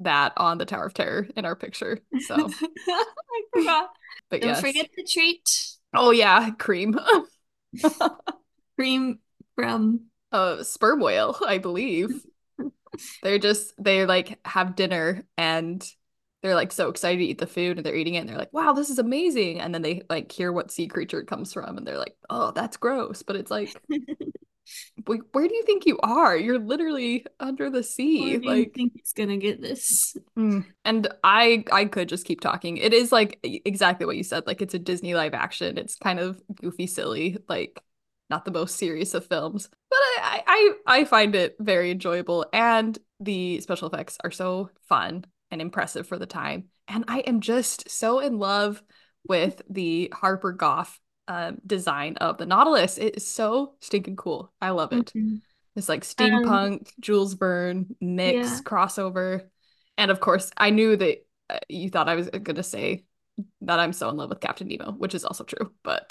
that on the Tower of Terror in our picture. So I forgot. But don't forget the treat. Oh yeah, cream. Cream from sperm whale, I believe. They like have dinner and they're like so excited to eat the food, and they're eating it and they're like, wow, this is amazing. And then they like hear what sea creature it comes from and they're like, oh, that's gross. But it's like, where do you think you are? You're literally under the sea. Like, you think it's gonna get this. And I could just keep talking. It is like exactly what you said. Like, it's a Disney live action. It's kind of goofy, silly, like not the most serious of films, but I find it very enjoyable, and the special effects are so fun and impressive for the time. And I am just so in love with the Harper Goff design of the Nautilus. It is so stinking cool. I love it. Mm-hmm. It's like steampunk, Jules Verne mix, crossover. And of course, I knew that you thought I was gonna say that I'm so in love with Captain Nemo, which is also true, but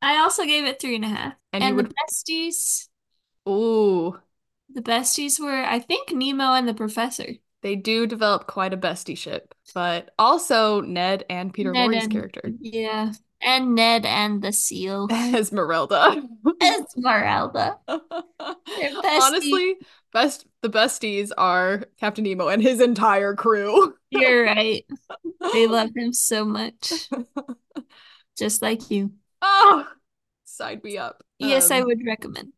I also gave it 3.5. And the besties. Ooh. The besties were, I think, Nemo and the Professor. They do develop quite a bestieship, but also Ned and Peter Lorre's character. Yeah. And Ned and the seal. Esmeralda. Honestly, the besties are Captain Nemo and his entire crew. You're right. They love him so much. Just like you. Oh, sign me up. Yes, I would recommend.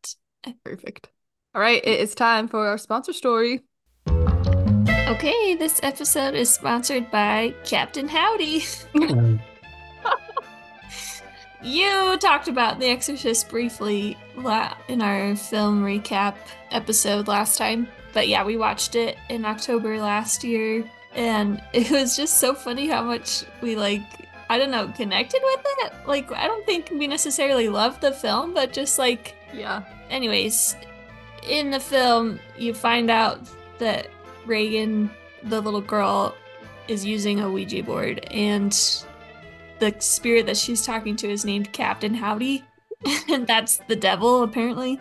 Perfect. All right, it is time for our sponsor story. Okay, this episode is sponsored by Captain Howdy. You talked about The Exorcist briefly in our film recap episode last time. But yeah, we watched it in October last year. And it was just so funny how much we, like, I don't know, connected with it. Like, I don't think we necessarily loved the film, but just like... Yeah. Anyways, in the film, you find out that Reagan, the little girl, is using a Ouija board. And... the spirit that she's talking to is named Captain Howdy, and that's the devil, apparently.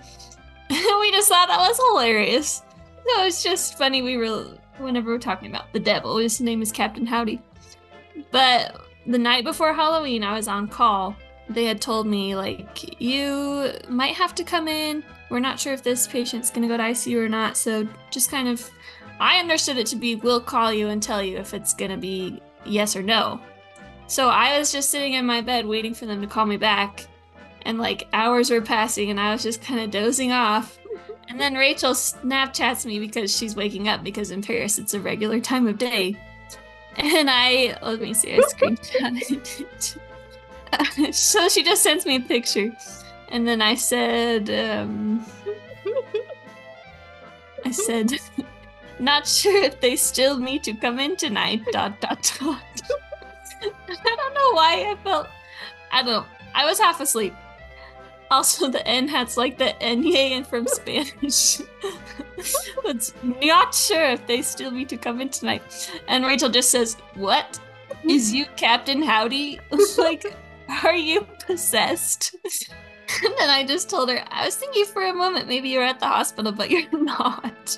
We just thought that was hilarious. No, it's just funny. Whenever we're talking about the devil, his name is Captain Howdy. But the night before Halloween, I was on call. They had told me, like, you might have to come in. We're not sure if this patient's going to go to ICU or not, so just kind of... I understood it to be, we'll call you and tell you if it's going to be yes or no. So I was just sitting in my bed waiting for them to call me back, and like hours were passing and I was just kind of dozing off. And then Rachel Snapchats me because she's waking up, because in Paris it's a regular time of day. And let me see, I screenshotted it. So she just sends me a picture. And then I said, not sure if they still need to come in tonight, ... I don't know why I was half asleep. Also, the N hat's like the N-ye from Spanish. It's not sure if they still need to come in tonight. And Rachel just says, what? Is you Captain Howdy? Like, are you possessed? And then I just told her, I was thinking for a moment, maybe you're at the hospital, but you're not.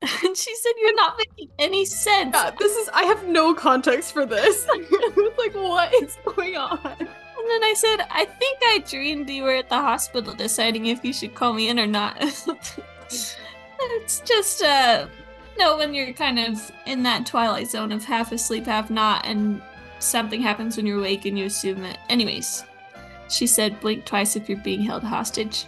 And she said, you're not making any sense. Yeah, I have no context for this. I was like, what is going on? And then I said, I think I dreamed you were at the hospital deciding if you should call me in or not. It's just, when you're kind of in that twilight zone of half asleep, half not, and something happens when you're awake and you assume that. Anyways, She said, blink twice if you're being held hostage.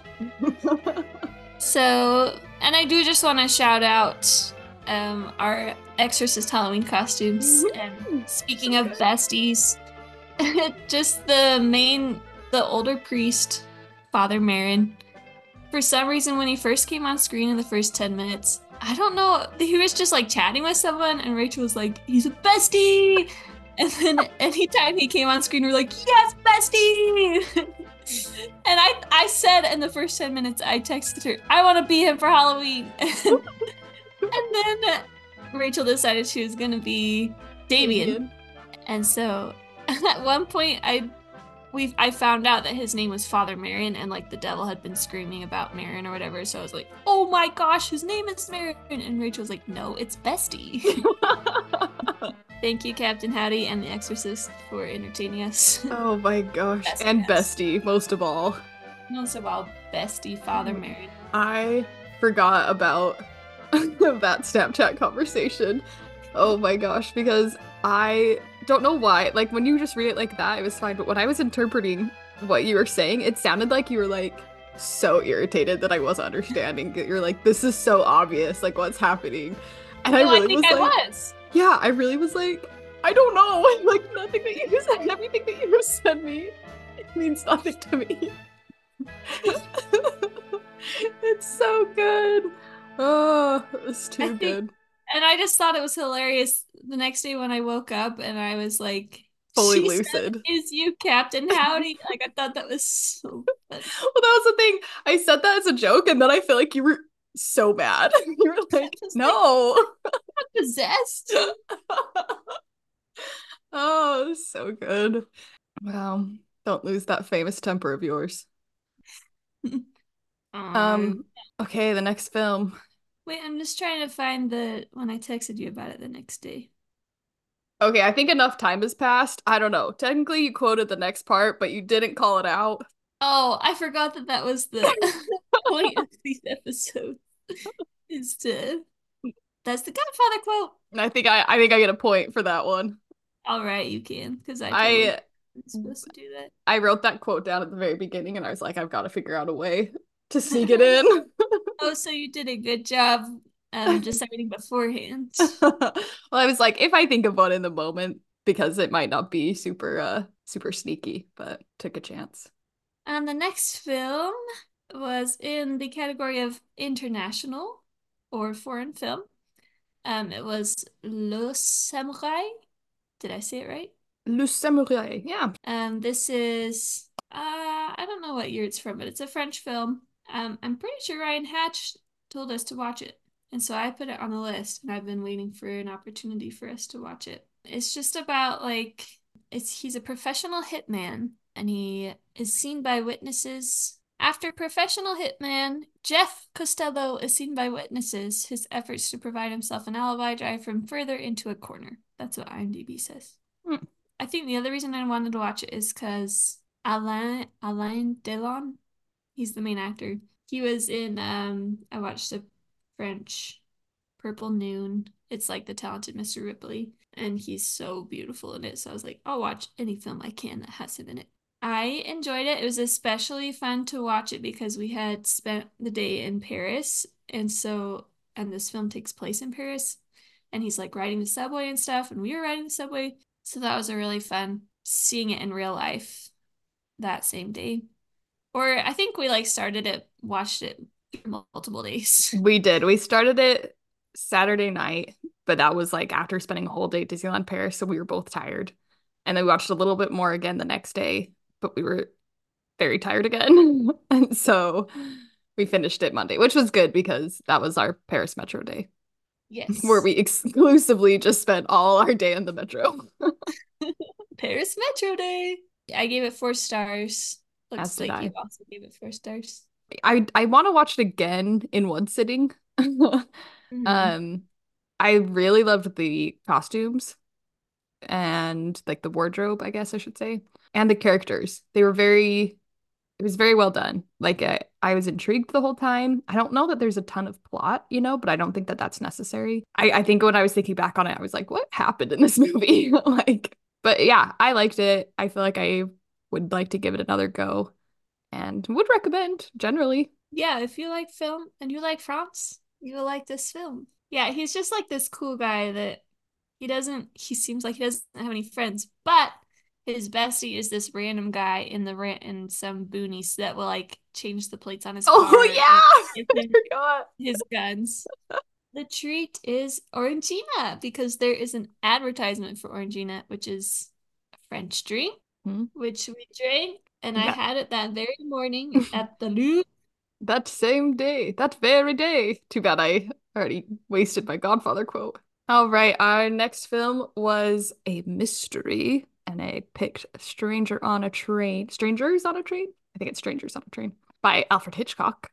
So, and I do just want to shout out our Exorcist Halloween costumes. And speaking of besties, just the older priest, Father Marin, for some reason when he first came on screen in the first 10 minutes, I don't know, he was just like chatting with someone and Rachel was like, he's a bestie. And then anytime he came on screen, we were like, yes, bestie. And I said in the first 10 minutes, I texted her, I want to be him for Halloween. And then Rachel decided she was going to be Damien. And so at one point, I found out that his name was Father Marion, and like the devil had been screaming about Marion or whatever. So I was like, oh my gosh, his name is Marion. And Rachel was like, no, it's bestie. Thank you, Captain Howdy and The Exorcist, for entertaining us. Oh my gosh. And bestie, most of all. Most of all, bestie, Father Marion. I forgot about that Snapchat conversation. Oh my gosh, because I don't know why. Like, when you just read it like that, it was fine. But when I was interpreting what you were saying, it sounded like you were, like, so irritated that I wasn't understanding. You're like, this is so obvious, like, what's happening. And no, I think I was. Yeah, I really was like, I don't know. Like, nothing that you said, everything that you said me means nothing to me. It's so good. Oh, it's too good. And I just thought it was hilarious the next day when I woke up and I was like, fully lucid. Is you Captain Howdy? Like, I thought that was so funny. Well, that was the thing. I said that as a joke and then I feel like you were so bad. You were like, no. Like, I'm possessed. Oh, so good. Wow. Don't lose that famous temper of yours. Okay, the next film. Wait, I'm just trying to find the when I texted you about it the next day. Okay, I think enough time has passed. I don't know. Technically, you quoted the next part, but you didn't call it out. Oh, I forgot that was the point of these episodes. That's the Godfather quote. I think I get a point for that one. All right, you can, because I'm supposed to do that. I wrote that quote down at the very beginning, and I was like, I've got to figure out a way to sneak it in. Oh, so you did a good job deciding beforehand. Well, I was like, if I think of one in the moment, because it might not be super, super sneaky, but took a chance. And the next film was in the category of international or foreign film. It was Le Samouraï. Did I say it right? Le Samouraï, yeah. This is, I don't know what year it's from, but it's a French film. I'm pretty sure Ryan Hatch told us to watch it, and so I put it on the list, and I've been waiting for an opportunity for us to watch it. It's just about, like, he's a professional hitman, and he is seen by witnesses. After professional hitman Jeff Costello is seen by witnesses, his efforts to provide himself an alibi drive him further into a corner. That's what IMDb says. I think the other reason I wanted to watch it is because Alain Delon, he's the main actor. He was in, I watched the French Purple Noon. It's like The Talented Mr. Ripley. And he's so beautiful in it. So I was like, I'll watch any film I can that has him in it. I enjoyed it. It was especially fun to watch it because we had spent the day in Paris. And this film takes place in Paris. And he's like riding the subway and stuff. And we were riding the subway. So that was a really fun seeing it in real life that same day. Or I think we, like, watched it multiple days. We did. We started it Saturday night, but that was, like, after spending a whole day at Disneyland Paris, so we were both tired. And then we watched a little bit more again the next day, but we were very tired again. And so we finished it Monday, which was good because that was our Paris Metro day. Yes. Where we exclusively just spent all our day in the Metro. Paris Metro day. I gave it 4 stars. Looks like you also gave it 4 stars. I want to watch it again in one sitting. Mm-hmm. I really loved the costumes and, like, the wardrobe, I guess I should say, and the characters. It was very well done. Like, I was intrigued the whole time. I don't know that there's a ton of plot, but I don't think that that's necessary. I think when I was thinking back on it, I was like, what happened in this movie? But yeah, I liked it. I feel like I would like to give it another go and would recommend generally. Yeah, if you like film and you like France, you'll like this film. Yeah, he's just like this cool guy that he seems like he doesn't have any friends, but his bestie is this random guy in some boonies that will like change the plates on his car. Oh yeah, I forgot his guns. The treat is Orangina, because there is an advertisement for Orangina, which is a French drink, which we drank, and I had it that very morning at the Louvre. That same day, that very day. Too bad I already wasted my Godfather quote. All right, our next film was a mystery, and I picked Strangers on a Train? I think it's Strangers on a Train by Alfred Hitchcock.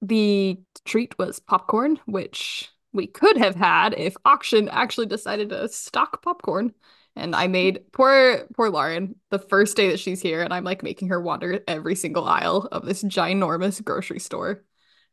The treat was popcorn, which we could have had if Auction actually decided to stock popcorn. And I made poor Lauren the first day that she's here, and I'm like making her wander every single aisle of this ginormous grocery store.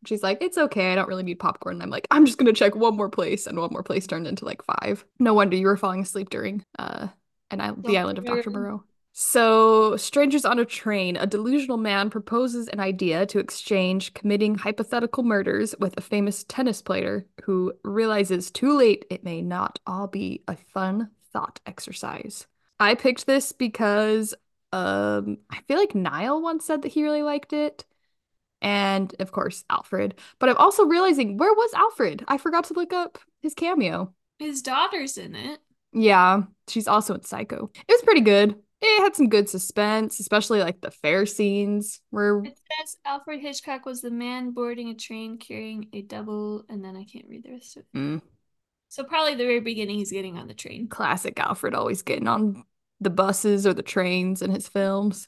She's like, it's okay, I don't really need popcorn. And I'm like, I'm just going to check one more place. And one more place turned into like five. No wonder you were falling asleep during The Island of Dr. Moreau. So, Strangers on a Train, a delusional man proposes an idea to exchange committing hypothetical murders with a famous tennis player who realizes too late it may not all be a fun thought exercise. I picked this because I feel like Niall once said that he really liked it. And, of course, Alfred. But I'm also realizing, where was Alfred? I forgot to look up his cameo. His daughter's in it. Yeah, she's also in Psycho. It was pretty good. It had some good suspense, especially, like, the fair scenes. It says Alfred Hitchcock was the man boarding a train carrying a double, and then I can't read the rest of it. So probably the very beginning he's getting on the train. Classic Alfred, always getting on the buses or the trains in his films.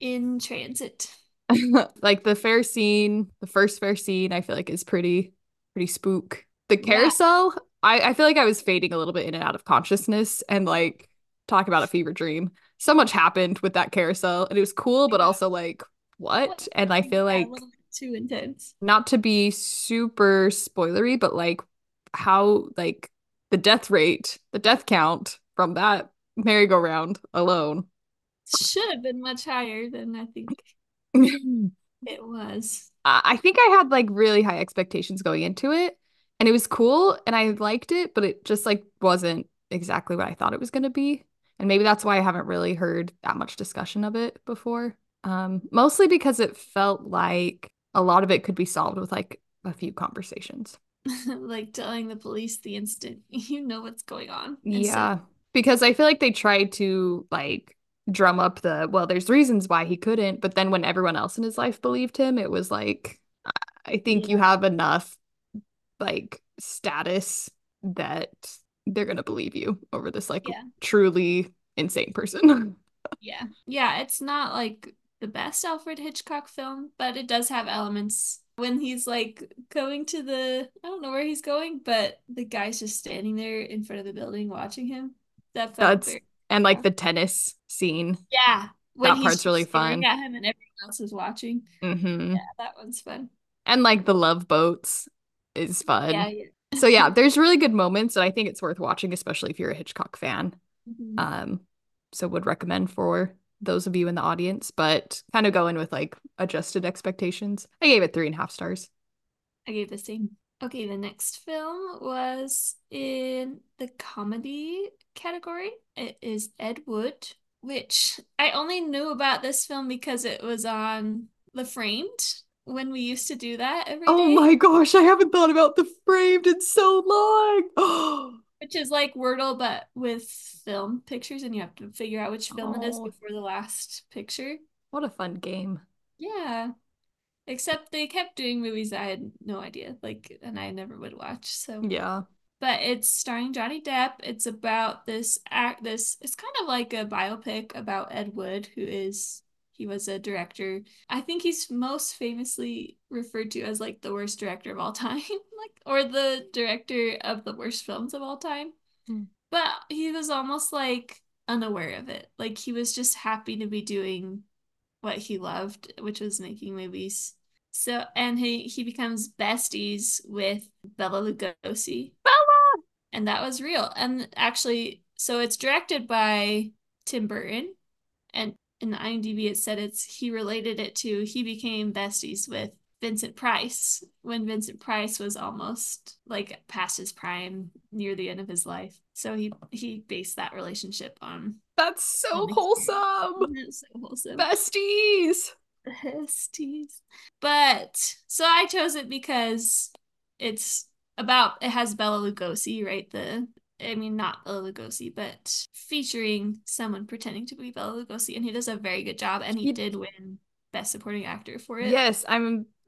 In transit. Like the first fair scene, I feel like is pretty spook. The carousel, yeah. I feel like I was fading a little bit in and out of consciousness, and like, talk about a fever dream. So much happened with that carousel, and it was cool, but also like, what? And I feel like a little bit too intense. Not to be super spoilery, but like how like the death count from that merry-go-round alone should have been much higher than I think. It was. I think I had like really high expectations going into it, and it was cool and I liked it, but it just like wasn't exactly what I thought it was going to be. And maybe that's why I haven't really heard that much discussion of it before. Mostly because it felt like a lot of it could be solved with like a few conversations. Like telling the police the instant you know what's going on. And yeah. So because I feel like they tried to like drum up there's reasons why he couldn't, but then when everyone else in his life believed him, it was like, I think you have enough like status that they're gonna believe you over this like truly insane person. yeah It's not like the best Alfred Hitchcock film, but it does have elements when he's like going to I don't know where he's going, but the guy's just standing there in front of the building watching him. That's weird. And like the tennis scene. Yeah. That part's really fun. Yeah, him and everyone else is watching. Mm-hmm. Yeah, that one's fun. And like the love boats is fun. Yeah. So yeah, there's really good moments, and I think it's worth watching, especially if you're a Hitchcock fan. Mm-hmm. So would recommend for those of you in the audience, but kind of go in with like adjusted expectations. I gave it 3.5 stars. I gave the same. Okay, the next film was in the comedy category. It is Ed Wood, which I only knew about this film because it was on The Framed when we used to do that every day. Oh my gosh, I haven't thought about The Framed in so long. Which is like Wordle but with film pictures, and you have to figure out which film it is before the last picture. What a fun game. Yeah. Except they kept doing movies that I had no idea, like, and I never would watch, so. Yeah. But it's starring Johnny Depp. It's about it's kind of like a biopic about Ed Wood, he was a director. I think he's most famously referred to as like the worst director of all time, like, or the director of the worst films of all time. Mm. But he was almost like unaware of it. Like he was just happy to be doing what he loved, which was making movies. So, and he becomes besties with Bela Lugosi. Bella! And that was real. And actually, so it's directed by Tim Burton. And in the IMDb, it said he related it to, he became besties with Vincent Price when Vincent Price was almost like past his prime, near the end of his life. So he based that relationship on. That's so wholesome. That's so wholesome. Besties. But so I chose it because it has Bela Lugosi, right? Not Bela Lugosi, but featuring someone pretending to be Bela Lugosi, and he does a very good job, and he did win Best Supporting Actor for it. Yes,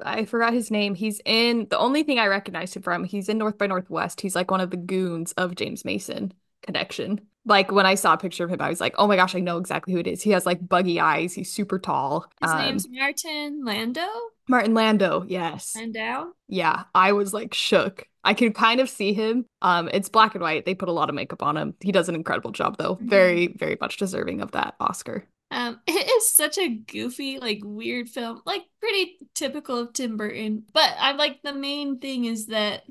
I forgot his name. He's in, the only thing I recognized him from, he's in North by Northwest. He's like one of the goons of James Mason Connection. Like when I saw a picture of him, I was like, oh my gosh, I know exactly who it is. He has like buggy eyes. He's super tall. His name's Martin Landau? Martin Landau, yes. Landau? Yeah, I was like shook. I could kind of see him. It's black and white. They put a lot of makeup on him. He does an incredible job though. Mm-hmm. Very, very much deserving of that Oscar. It is such a goofy, like weird film, like pretty typical of Tim Burton. But I like the main thing is that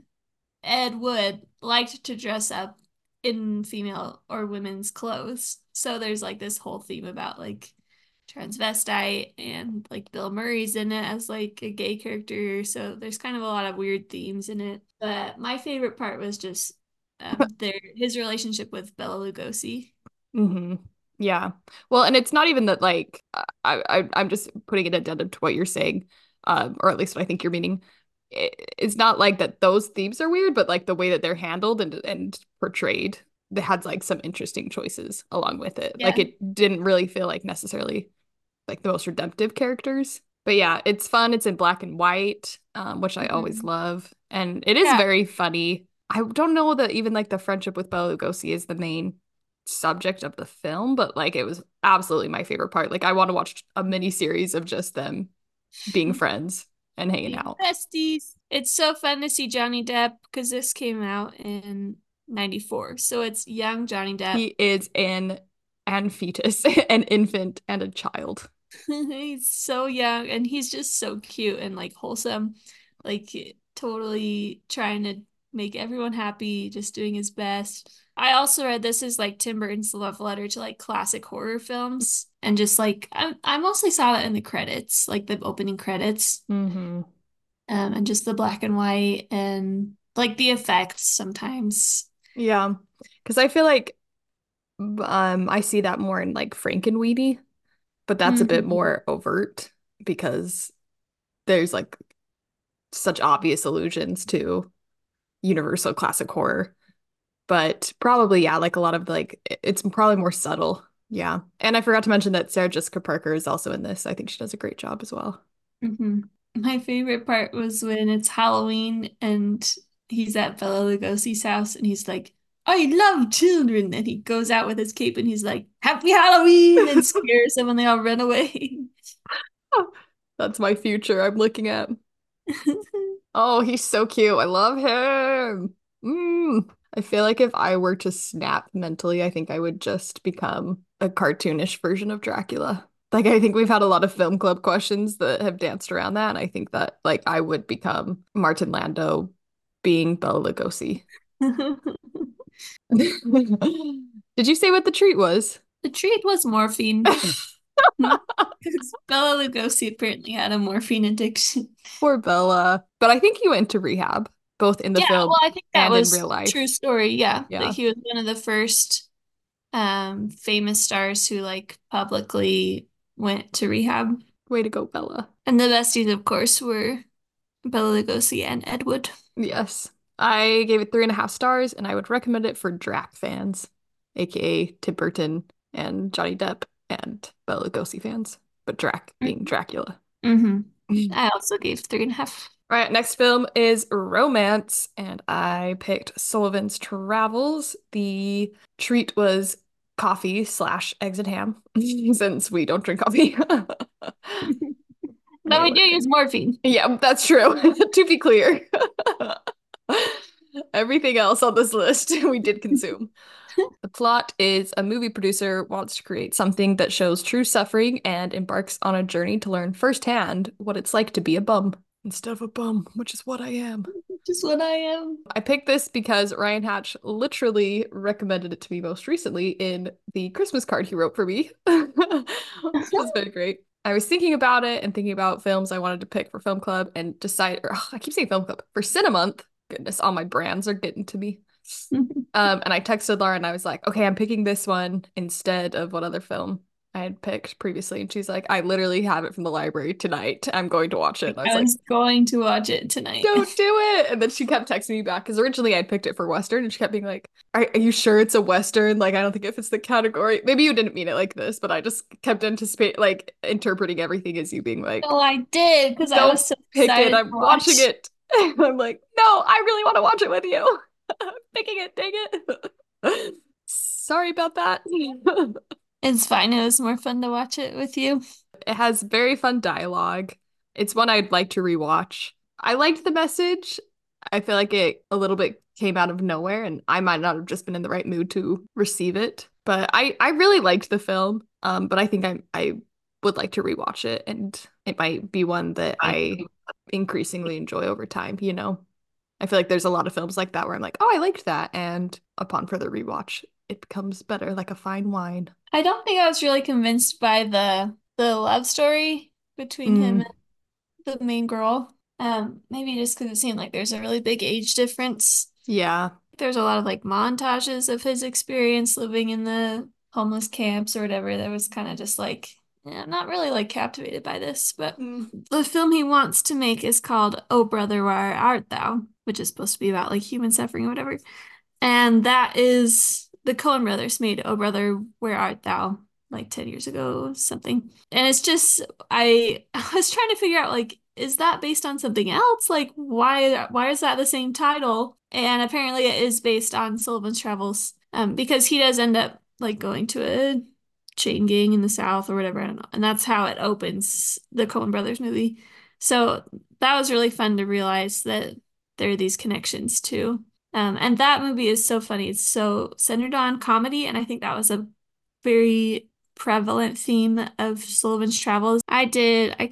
Ed Wood liked to dress up in female or women's clothes. So there's like this whole theme about like transvestite, and like Bill Murray's in it as like a gay character. So there's kind of a lot of weird themes in it. But my favorite part was just his relationship with Bela Lugosi. Mm-hmm. Yeah. Well, and it's not even that, like, I'm just putting an addendum to what you're saying, or at least what I think you're meaning. It's not like that those themes are weird, but like the way that they're handled and portrayed, they had like some interesting choices along with it. Yeah. Like it didn't really feel like necessarily like the most redemptive characters. But yeah, it's fun. It's in black and white, which I always love. And it is very funny. I don't know that even like the friendship with Bela Lugosi is the main subject of the film, but like it was absolutely my favorite part. Like I want to watch a mini series of just them being friends and hanging out. Besties. It's so fun to see Johnny Depp, because this came out in 1994, so it's young Johnny Depp. He is an fetus, an infant, and a child. He's so young, and he's just so cute and like wholesome, like totally trying to make everyone happy, just doing his best. I also read this is like Tim Burton's love letter to like classic horror films, and just like I mostly saw that in the credits, like the opening credits, and just the black and white and like the effects sometimes. Yeah, because I feel like I see that more in like Frankenweenie, but that's a bit more overt because there's like such obvious allusions to universal classic horror. But probably, yeah, like a lot of like, it's probably more subtle. Yeah. And I forgot to mention that Sarah Jessica Parker is also in this. I think she does a great job as well. Mm-hmm. My favorite part was when it's Halloween and he's at Bela Lugosi's house and he's like, I love children. And he goes out with his cape and he's like, Happy Halloween, and scares them and they all run away. Oh, that's my future I'm looking at. Oh, he's so cute. I love him. I feel like if I were to snap mentally, I think I would just become a cartoonish version of Dracula. Like, I think we've had a lot of film club questions that have danced around that. And I think that, like, I would become Martin Landau being Bela Lugosi. Did you say what the treat was? The treat was morphine. Bela Lugosi apparently had a morphine addiction. Poor Bella. But I think he went to rehab. Both in the film well, I think that and was in real life. True story. Yeah. Like he was one of the first famous stars who like publicly went to rehab. Way to go, Bella. And the besties, of course, were Bela Lugosi and Ed Wood. Yes. I gave it 3.5 stars, and I would recommend it for Drac fans, aka Tim Burton and Johnny Depp and Bela Lugosi fans, but Drac being Dracula. Mm-hmm. I also gave 3.5. All right, next film is romance, and I picked Sullivan's Travels. The treat was coffee / eggs and ham, since we don't drink coffee. But we do use morphine. Yeah, that's true. To be clear. Everything else on this list we did consume. The plot is a movie producer wants to create something that shows true suffering and embarks on a journey to learn firsthand what it's like to be a bum. instead of a bum, which is what I am. Just what I am. I picked this because Ryan Hatch literally recommended it to me most recently in the Christmas card he wrote for me. It's been great. I was thinking about it and thinking about films I wanted to pick for Film Club and decided, I keep saying Film Club, for Cinemonth. Goodness, all my brands are getting to me. And I texted Laura and I was like, okay, I'm picking this one instead of what other film I had picked previously. And she's like, I literally have it from the library tonight. I'm going to watch it. And I was going to watch it tonight. Don't do it. And then she kept texting me back because originally I'd picked it for Western and she kept being like, are you sure it's a Western? Like, I don't think it fits the category. Maybe you didn't mean it like this, but I just kept interpreting everything as you being like, oh, I did. Because I was so excited. I'm watching it. And I'm like, no, I really want to watch it with you. I'm picking it. Dang it. Sorry about that. It's fine. It was more fun to watch it with you. It has very fun dialogue. It's one I'd like to rewatch. I liked the message. I feel like it a little bit came out of nowhere and I might not have just been in the right mood to receive it. But I really liked the film. But I think I would like to rewatch it, and it might be one that I increasingly enjoy over time, you know? I feel like there's a lot of films like that where I'm like, oh, I liked that. And upon further rewatch, it becomes better, like a fine wine. I don't think I was really convinced by the love story between him and the main girl. Maybe just because it seemed like there's a really big age difference. Yeah. There's a lot of like montages of his experience living in the homeless camps or whatever. That was kind of just like, I'm not really like captivated by this, but the film he wants to make is called Oh Brother, Where Art Thou, which is supposed to be about like human suffering or whatever. And that is the Coen brothers made Oh Brother, Where Art Thou like 10 years ago, something. And it's just, I was trying to figure out like, is that based on something else? Like why is that the same title? And apparently it is based on Sullivan's Travels, because he does end up like going to a chain gang in the South or whatever, I don't know, and that's how it opens the Coen brothers movie. So that was really fun to realize that there are these connections too. And that movie is so funny. It's so centered on comedy, and I think that was a very prevalent theme of Sullivan's Travels. I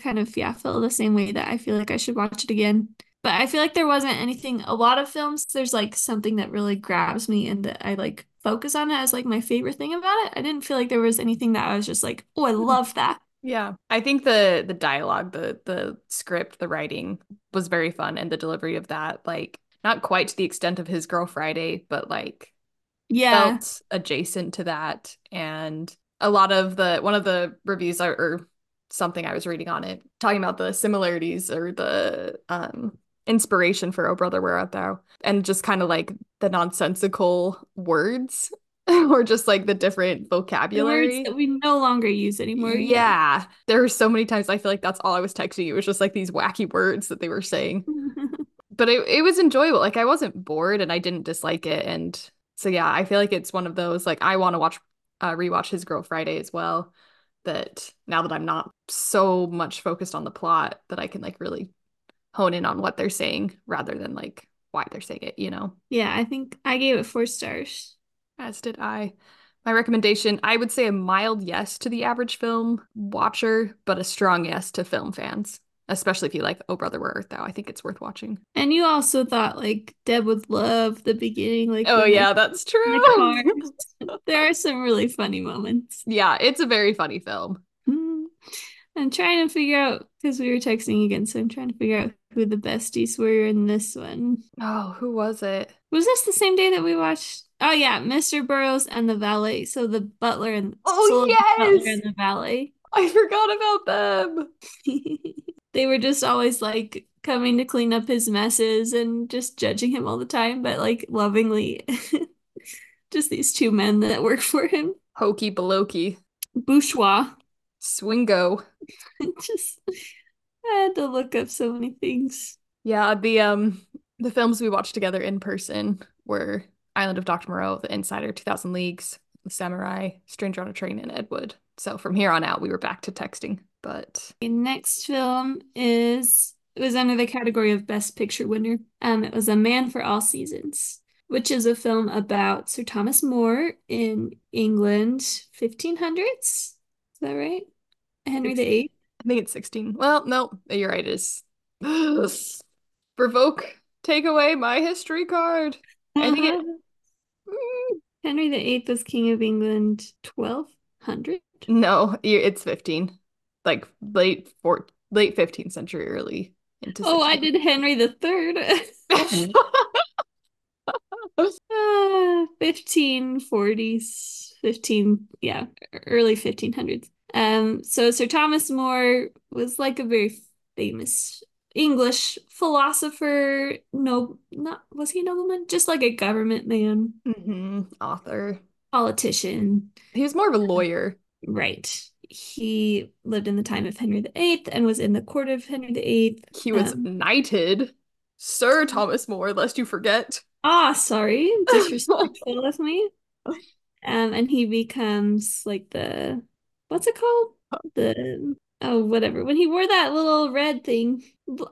kind of feel the same way, that I feel like I should watch it again, but I feel like there wasn't anything. A lot of films, there's like something that really grabs me and that I like focus on it as like my favorite thing about it. I didn't feel like there was anything that I was just like, oh, I love that. Yeah, I think the dialogue, the script, the writing was very fun, and the delivery of that, like not quite to the extent of His Girl Friday, but like felt adjacent to that. And a lot of one of the reviews or something I was reading on it, talking about the similarities or the inspiration for Oh Brother, Where Art Thou, and just kind of like the nonsensical words or just like the different vocabulary, the words that we no longer use anymore. Yeah. There were so many times I feel like that's all I was texting you. It was just like these wacky words that they were saying. But it was enjoyable. Like I wasn't bored and I didn't dislike it. And so, yeah, I feel like it's one of those, like I want to rewatch His Girl Friday as well, that now that I'm not so much focused on the plot, that I can like really hone in on what they're saying rather than like why they're saying it, you know? Yeah, I think I gave it 4 stars. As did I. My recommendation, I would say a mild yes to the average film watcher, but a strong yes to film fans. Especially if you like Oh Brother, Where Art Thou. I think it's worth watching. And you also thought like Deb would love the beginning. Like, oh yeah, that's true. There are some really funny moments. Yeah, it's a very funny film. I'm trying to figure out, because we were texting again, so I'm trying to figure out who the besties were in this one. Oh, who was it? Was this the same day that we watched? Oh yeah, Mr. Burroughs and the valet. So the butler and the valet. I forgot about them. They were just always like coming to clean up his messes and just judging him all the time, but like lovingly. Just these 2 men that work for him. Hokey Balokey. Bourgeois. Swingo. Just, I had to look up so many things. Yeah, the films we watched together in person were Island of Dr. Moreau, The Insider, 2000 Leagues, The Samouraï, Stranger on a Train, and Ed Wood. So from here on out, we were back to texting. But the next film was under the category of Best Picture winner. It was A Man for All Seasons, which is a film about Sir Thomas More in England, 1500s. Is that right? Henry VIII. I think it's 16. Well, no, you're right. It is Revoke, take away my history card. I think Henry VIII was King of England 1200? No, it's 15. Like late 15th century, early into 16th. Oh, I did Henry III. 1540s, early 1500s. So Sir Thomas More was like a very famous English philosopher. No, not was he a nobleman? Just like a government man, author, politician. He was more of a lawyer, right? He lived in the time of Henry VIII and was in the court of Henry VIII. He was knighted, Sir Thomas More, lest you forget. Ah, sorry, disrespectful of me. And he becomes like the, what's it called? When he wore that little red thing.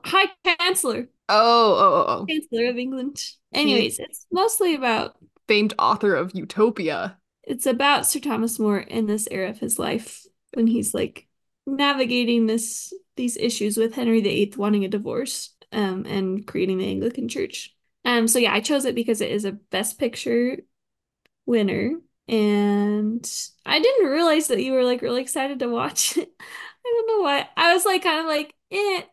High Chancellor. Oh. Chancellor of England. Anyways, it's mostly about... famed author of Utopia. It's about Sir Thomas More in this era of his life when he's like navigating these issues with Henry VIII wanting a divorce and creating the Anglican Church. So yeah, I chose it because it is a Best Picture winner, and I didn't realize that you were like really excited to watch it. I don't know why. I was like kind of like,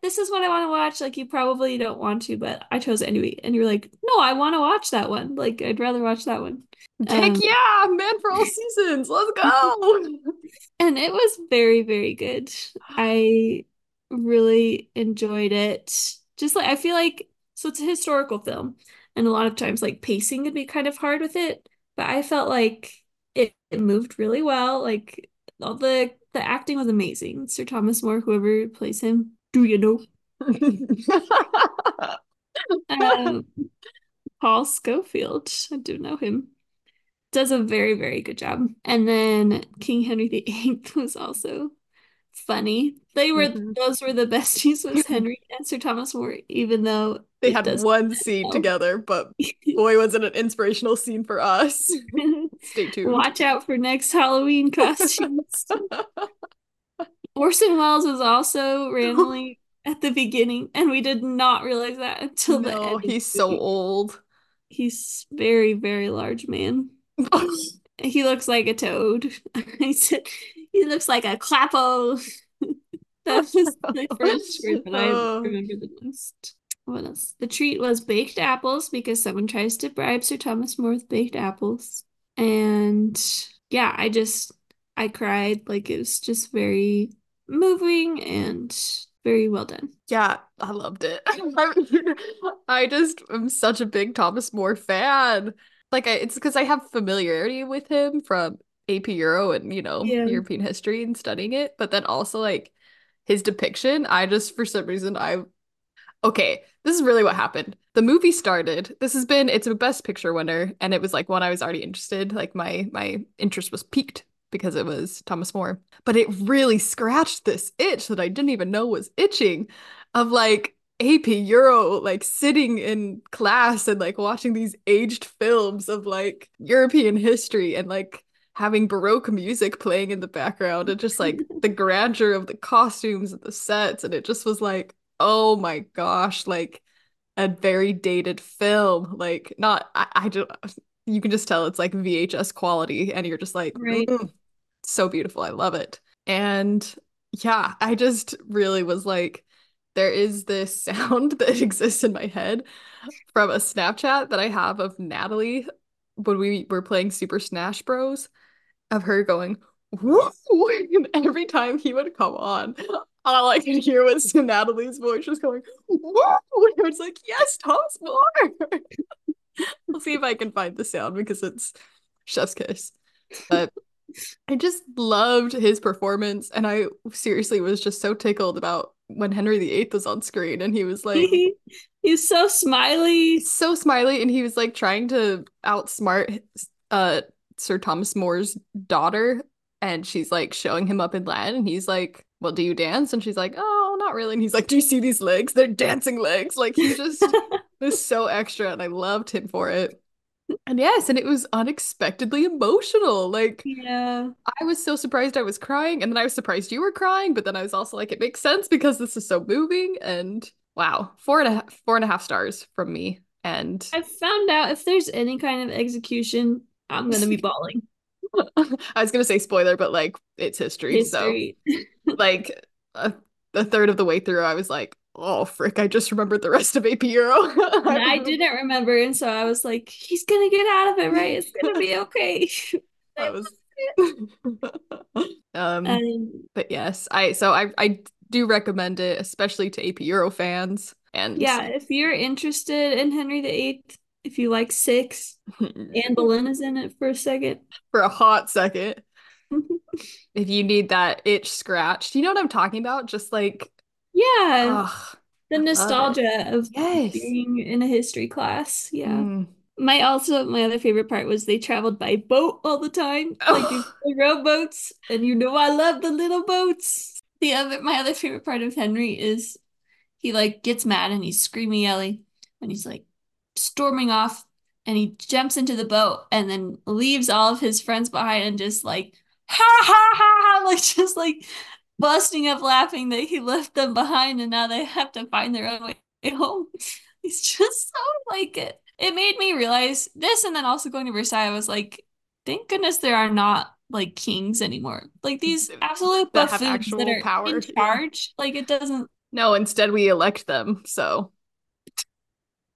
this is what I want to watch. Like you probably don't want to, but I chose it anyway. And you're like, no, I want to watch that one. Like I'd rather watch that one. Heck yeah, Man for All Seasons. Let's go. And it was very, very good. I really enjoyed it. Just like I feel like. So it's a historical film, and a lot of times like pacing could be kind of hard with it, but I felt like it moved really well. Like all the acting was amazing. Sir Thomas More, whoever plays him, do you know? Paul Schofield, I do know him, does a very, very good job. And then King Henry VIII was also funny. They were those were the besties, was Henry and Sir Thomas More, even though they had one scene together, but boy was it an inspirational scene for us. Stay tuned. Watch out for next Halloween costumes. Orson Welles was also randomly at the beginning, and we did not realize that until the end. He's so old. He's very, very large man. He looks like a toad. I said he looks like a clappo. That was the first word that I remember the most. What else? The treat was baked apples, because someone tries to bribe Sir Thomas More with baked apples. And yeah, I cried. Like it was just very moving and very well done. Yeah, I loved it. I just am such a big Thomas More fan. Like it's because I have familiarity with him from AP Euro and, European history and studying it. But then also like his depiction, okay, this is really what happened. The movie started. It's a Best Picture winner, and it was like one I was already interested. Like my interest was piqued because it was Thomas More. But it really scratched this itch that I didn't even know was itching of like AP Euro, like sitting in class and like watching these aged films of like European history and like having Baroque music playing in the background and just like the grandeur of the costumes and the sets. And it just was like, oh my gosh, like a very dated film. Like not, I just, you can just tell it's like VHS quality, and you're just like, right. So beautiful. I love it. And yeah, I just really was like, there is this sound that exists in my head from a Snapchat that I have of Natalie when we were playing Super Smash Bros. Of her going, woo! And every time he would come on, all I could hear was Natalie's voice just going, whoa! And it's like, yes, Thomas More! We'll see if I can find the sound, because it's chef's kiss. But I just loved his performance, and I seriously was just so tickled about when Henry VIII was on screen, and he was like... He's so smiley. So smiley, and he was like trying to outsmart Sir Thomas More's daughter, and she's like showing him up in Latin, and he's like, well, do you dance? And she's like, oh, not really. And he's like, do you see these legs? They're dancing legs. Like he just was so extra, and I loved him for it. And yes, and it was unexpectedly emotional. Like yeah, I was so surprised I was crying, and then I was surprised you were crying, but then I was also like, it makes sense because this is so moving. And Wow. 4.5 stars from me. And I found out if there's any kind of execution, I'm going to be bawling. I was going to say spoiler, but like it's history. So like a third of the way through, I was like, oh, frick, I just remembered the rest of APero. I didn't remember. And so I was like, he's going to get out of it, right? It's going to be okay. That was but yes, I do recommend it, especially to APEuro fans. And yeah, if you're interested in Henry VIII, if you like Six, Anne Boleyn is in it for a second. For a hot second. If you need that itch scratched, you know what I'm talking about? Just like, yeah, the nostalgia of being in a history class. Yeah. My other favorite part was they traveled by boat all the time. Like the rowboats, and you know I love the little boats. My other favorite part of Henry is he like gets mad and he's screaming, yelling, and he's like storming off, and he jumps into the boat and then leaves all of his friends behind and just like ha ha ha, like just like busting up laughing that he left them behind and now they have to find their own way home. It's just so like it. It made me realize this, and then also going to Versailles, I was like, thank goodness there are not like kings anymore. Like these absolute buffoons that are power. In charge. Like it doesn't. No, instead we elect them. So it's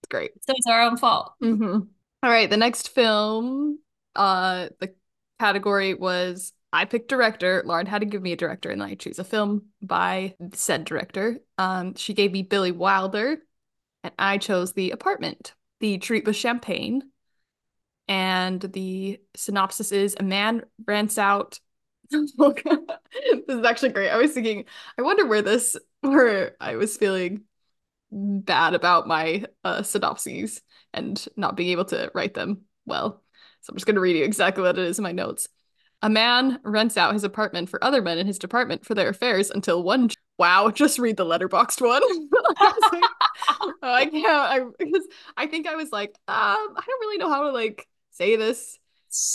great. So it's our own fault. Mm-hmm. All right, the next film, the category was I picked director. Lauren had to give me a director, and then I choose a film by said director. She gave me Billy Wilder, and I chose The Apartment. The treat was champagne, and the synopsis is a man rents out. This is actually great. I was thinking, I wonder where I was feeling bad about my synopses and not being able to write them well. So I'm just going to read you exactly what it is in my notes. A man rents out his apartment for other men in his department for their affairs until one. Wow, just read the Letterboxd one. I think I was like, I don't really know how to like say this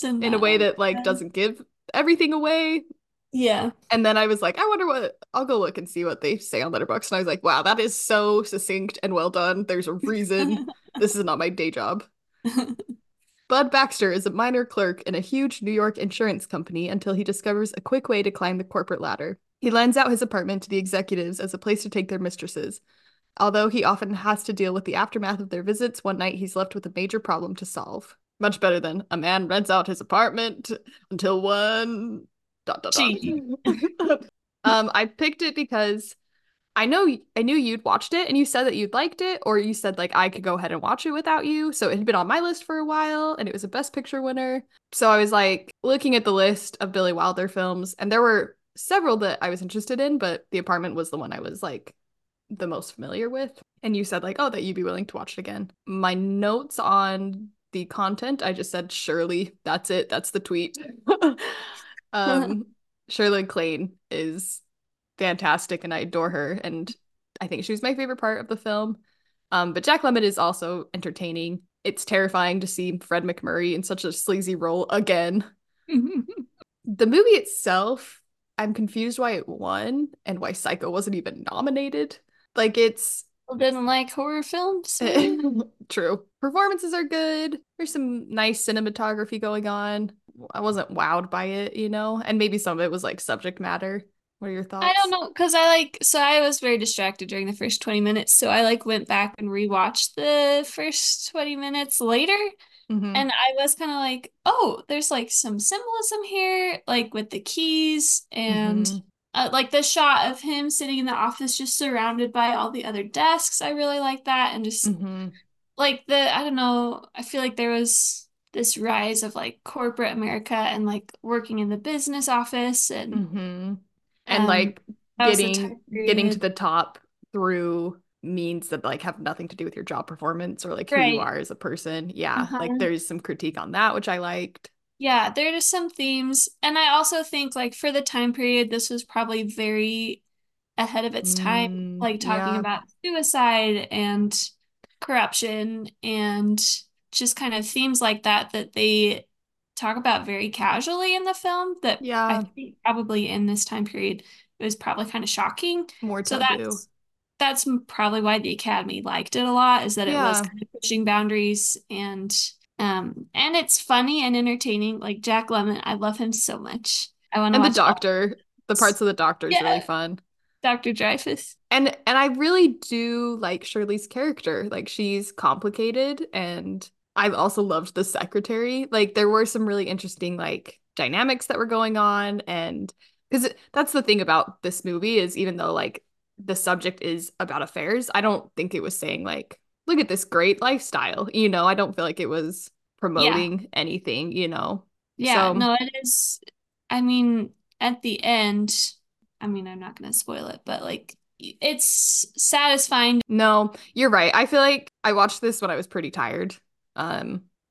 in a way that like doesn't give everything away. Yeah. And then I was like, I wonder what, I'll go look and see what they say on Letterboxd. And I was like, wow, that is so succinct and well done. There's a reason this is not my day job. Bud Baxter is a minor clerk in a huge New York insurance company until he discovers a quick way to climb the corporate ladder. He lends out his apartment to the executives as a place to take their mistresses. Although he often has to deal with the aftermath of their visits, one night he's left with a major problem to solve. Much better than a man rents out his apartment until one... I picked it because I knew you'd watched it and you said that you'd liked it, or you said like I could go ahead and watch it without you. So it had been on my list for a while, and it was a Best Picture winner. So I was like looking at the list of Billy Wilder films, and there were several that I was interested in, but The Apartment was the one I was like the most familiar with. And you said like, oh, that you'd be willing to watch it again. My notes on the content, I just said Shirley. That's it. That's the tweet. Shirley MacLaine is fantastic, and I adore her, and I think she was my favorite part of the film, but Jack Lemmon is also entertaining. It's terrifying to see Fred McMurray in such a sleazy role again. The movie itself, I'm confused why it won and why Psycho wasn't even nominated. Like it's doesn't like horror films. True. Performances are good. There's some nice cinematography going on. I wasn't wowed by it, you know, and maybe some of it was like subject matter. What are your thoughts? I don't know, because I was very distracted during the first 20 minutes, so I like went back and rewatched the first 20 minutes later, and I was kind of like, oh, there's like some symbolism here, like with the keys, and like the shot of him sitting in the office just surrounded by all the other desks. I really like that, and just like the, I don't know, I feel like there was this rise of like corporate America and like working in the business office and and like getting to the top through means that like have nothing to do with your job performance or like who you are as a person. Like there's some critique on that, which I liked. Yeah, there are just some themes. And I also think like for the time period, this was probably very ahead of its time, like talking about suicide and corruption and just kind of themes like that they talk about very casually in the film that I think probably in this time period it was probably kind of shocking. More taboo. So that's that's probably why the Academy liked it a lot, is that it was kind of pushing boundaries, and it's funny and entertaining. Like Jack Lemmon, I love him so much. I want to watch. And the doctor, the parts of the doctor is really fun. Dr. Dreyfus. And I really do like Shirley's character. Like, she's complicated, and I've also loved the secretary. Like, there were some really interesting like dynamics that were going on, and because that's the thing about this movie is even though like the subject is about affairs, I don't think it was saying like, look at this great lifestyle. You know, I don't feel like it was promoting anything, you know? Yeah, so, no, it is. I mean, at the end, I mean, I'm not going to spoil it, but like, it's satisfying. No, you're right. I feel like I watched this when I was pretty tired.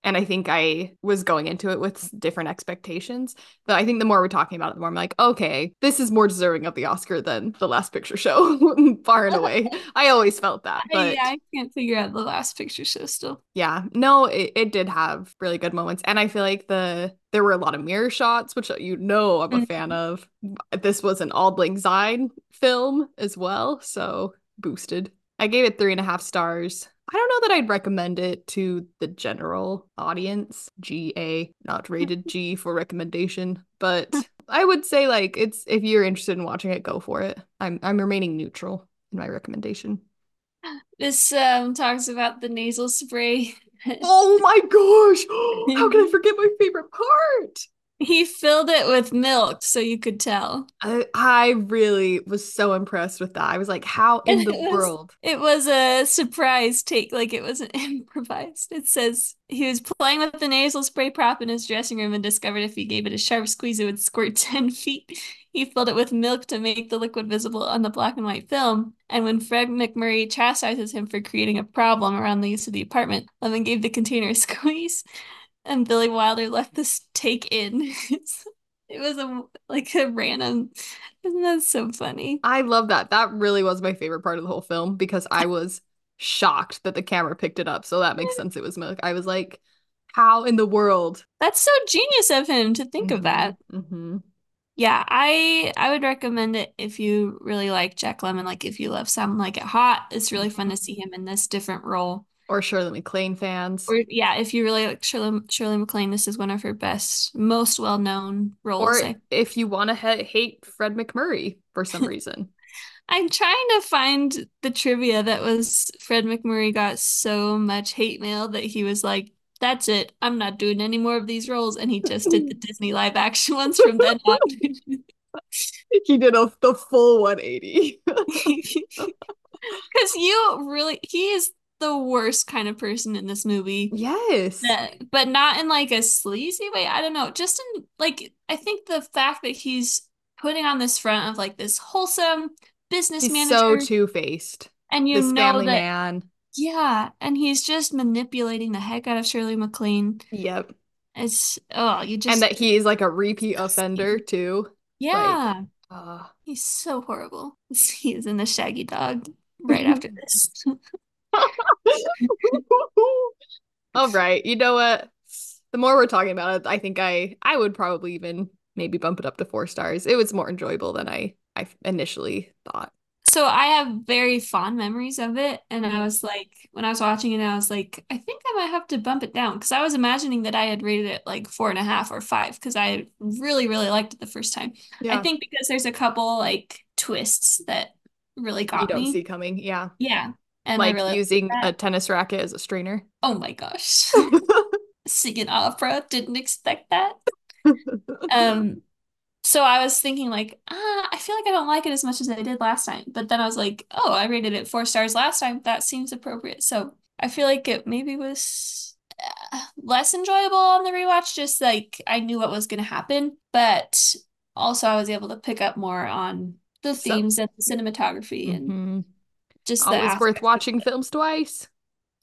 And I think I was going into it with different expectations. But I think the more we're talking about it, the more I'm like, okay, this is more deserving of the Oscar than The Last Picture Show, far and away. I always felt that. But I can't figure out The Last Picture Show still. Yeah, no, it did have really good moments. And I feel like there were a lot of mirror shots, which you know I'm a fan of. This was an Auld Lang Syne film as well, so boosted. I gave it 3.5 stars. I don't know that I'd recommend it to the general audience. GA, not rated G for recommendation. But I would say, like, it's, if you're interested in watching it, go for it. I'm remaining neutral in my recommendation. This talks about the nasal spray. Oh my gosh! How can I forget my favorite part? He filled it with milk, so you could tell. I really was so impressed with that. I was like, how in the world? It was a surprise take. Like, it wasn't improvised. It says he was playing with the nasal spray prop in his dressing room and discovered if he gave it a sharp squeeze, it would squirt 10 feet. He filled it with milk to make the liquid visible on the black and white film. And when Fred McMurray chastises him for creating a problem around the use of the apartment, Lemon gave the container a squeeze. And Billy Wilder left this take in. It was a random. Isn't that so funny? I love that. That really was my favorite part of the whole film because I was shocked that the camera picked it up. So that makes sense. It was milk. I was like, how in the world? That's so genius of him to think of that. Mm-hmm. Yeah, I would recommend it if you really like Jack Lemmon. Like, if you love Someone Like It Hot, it's really fun to see him in this different role. Or Shirley MacLaine fans. Or, yeah, if you really like Shirley MacLaine, this is one of her best, most well-known roles. Or if you want to hate Fred McMurray for some reason. I'm trying to find the trivia that was Fred McMurray got so much hate mail that he was like, that's it, I'm not doing any more of these roles. And he just did the Disney live action ones from then on. He did the full 180. Because he is the worst kind of person in this movie. Yes. But not in like a sleazy way. I don't know. Just in like, I think the fact that he's putting on this front of like this wholesome business manager. He's so two-faced. And you this know family that, man. Yeah. And he's just manipulating the heck out of Shirley MacLaine. Yep. It's, and that he is like a repeat offender too. Yeah. Like, he's so horrible. He is in The Shaggy Dog right after this. All right, you know what, the more we're talking about it, I think I would probably even maybe bump it up to 4 stars. It was more enjoyable than I initially thought. So I have very fond memories of it, and I was like, when I was watching it, I was like, I think I might have to bump it down, because I was imagining that I had rated it like 4.5 or 5 because I really, really liked it the first time. Yeah. I think because there's a couple like twists that really got me. You don't see coming. Yeah And like really using a tennis racket as a strainer. Oh my gosh. Singing opera. Didn't expect that. So I was thinking like, I feel like I don't like it as much as I did last time. But then I was like, oh, I rated it 4 stars last time. That seems appropriate. So I feel like it maybe was less enjoyable on the rewatch. Just like I knew what was going to happen. But also I was able to pick up more on the themes and the cinematography and just always worth watching films twice.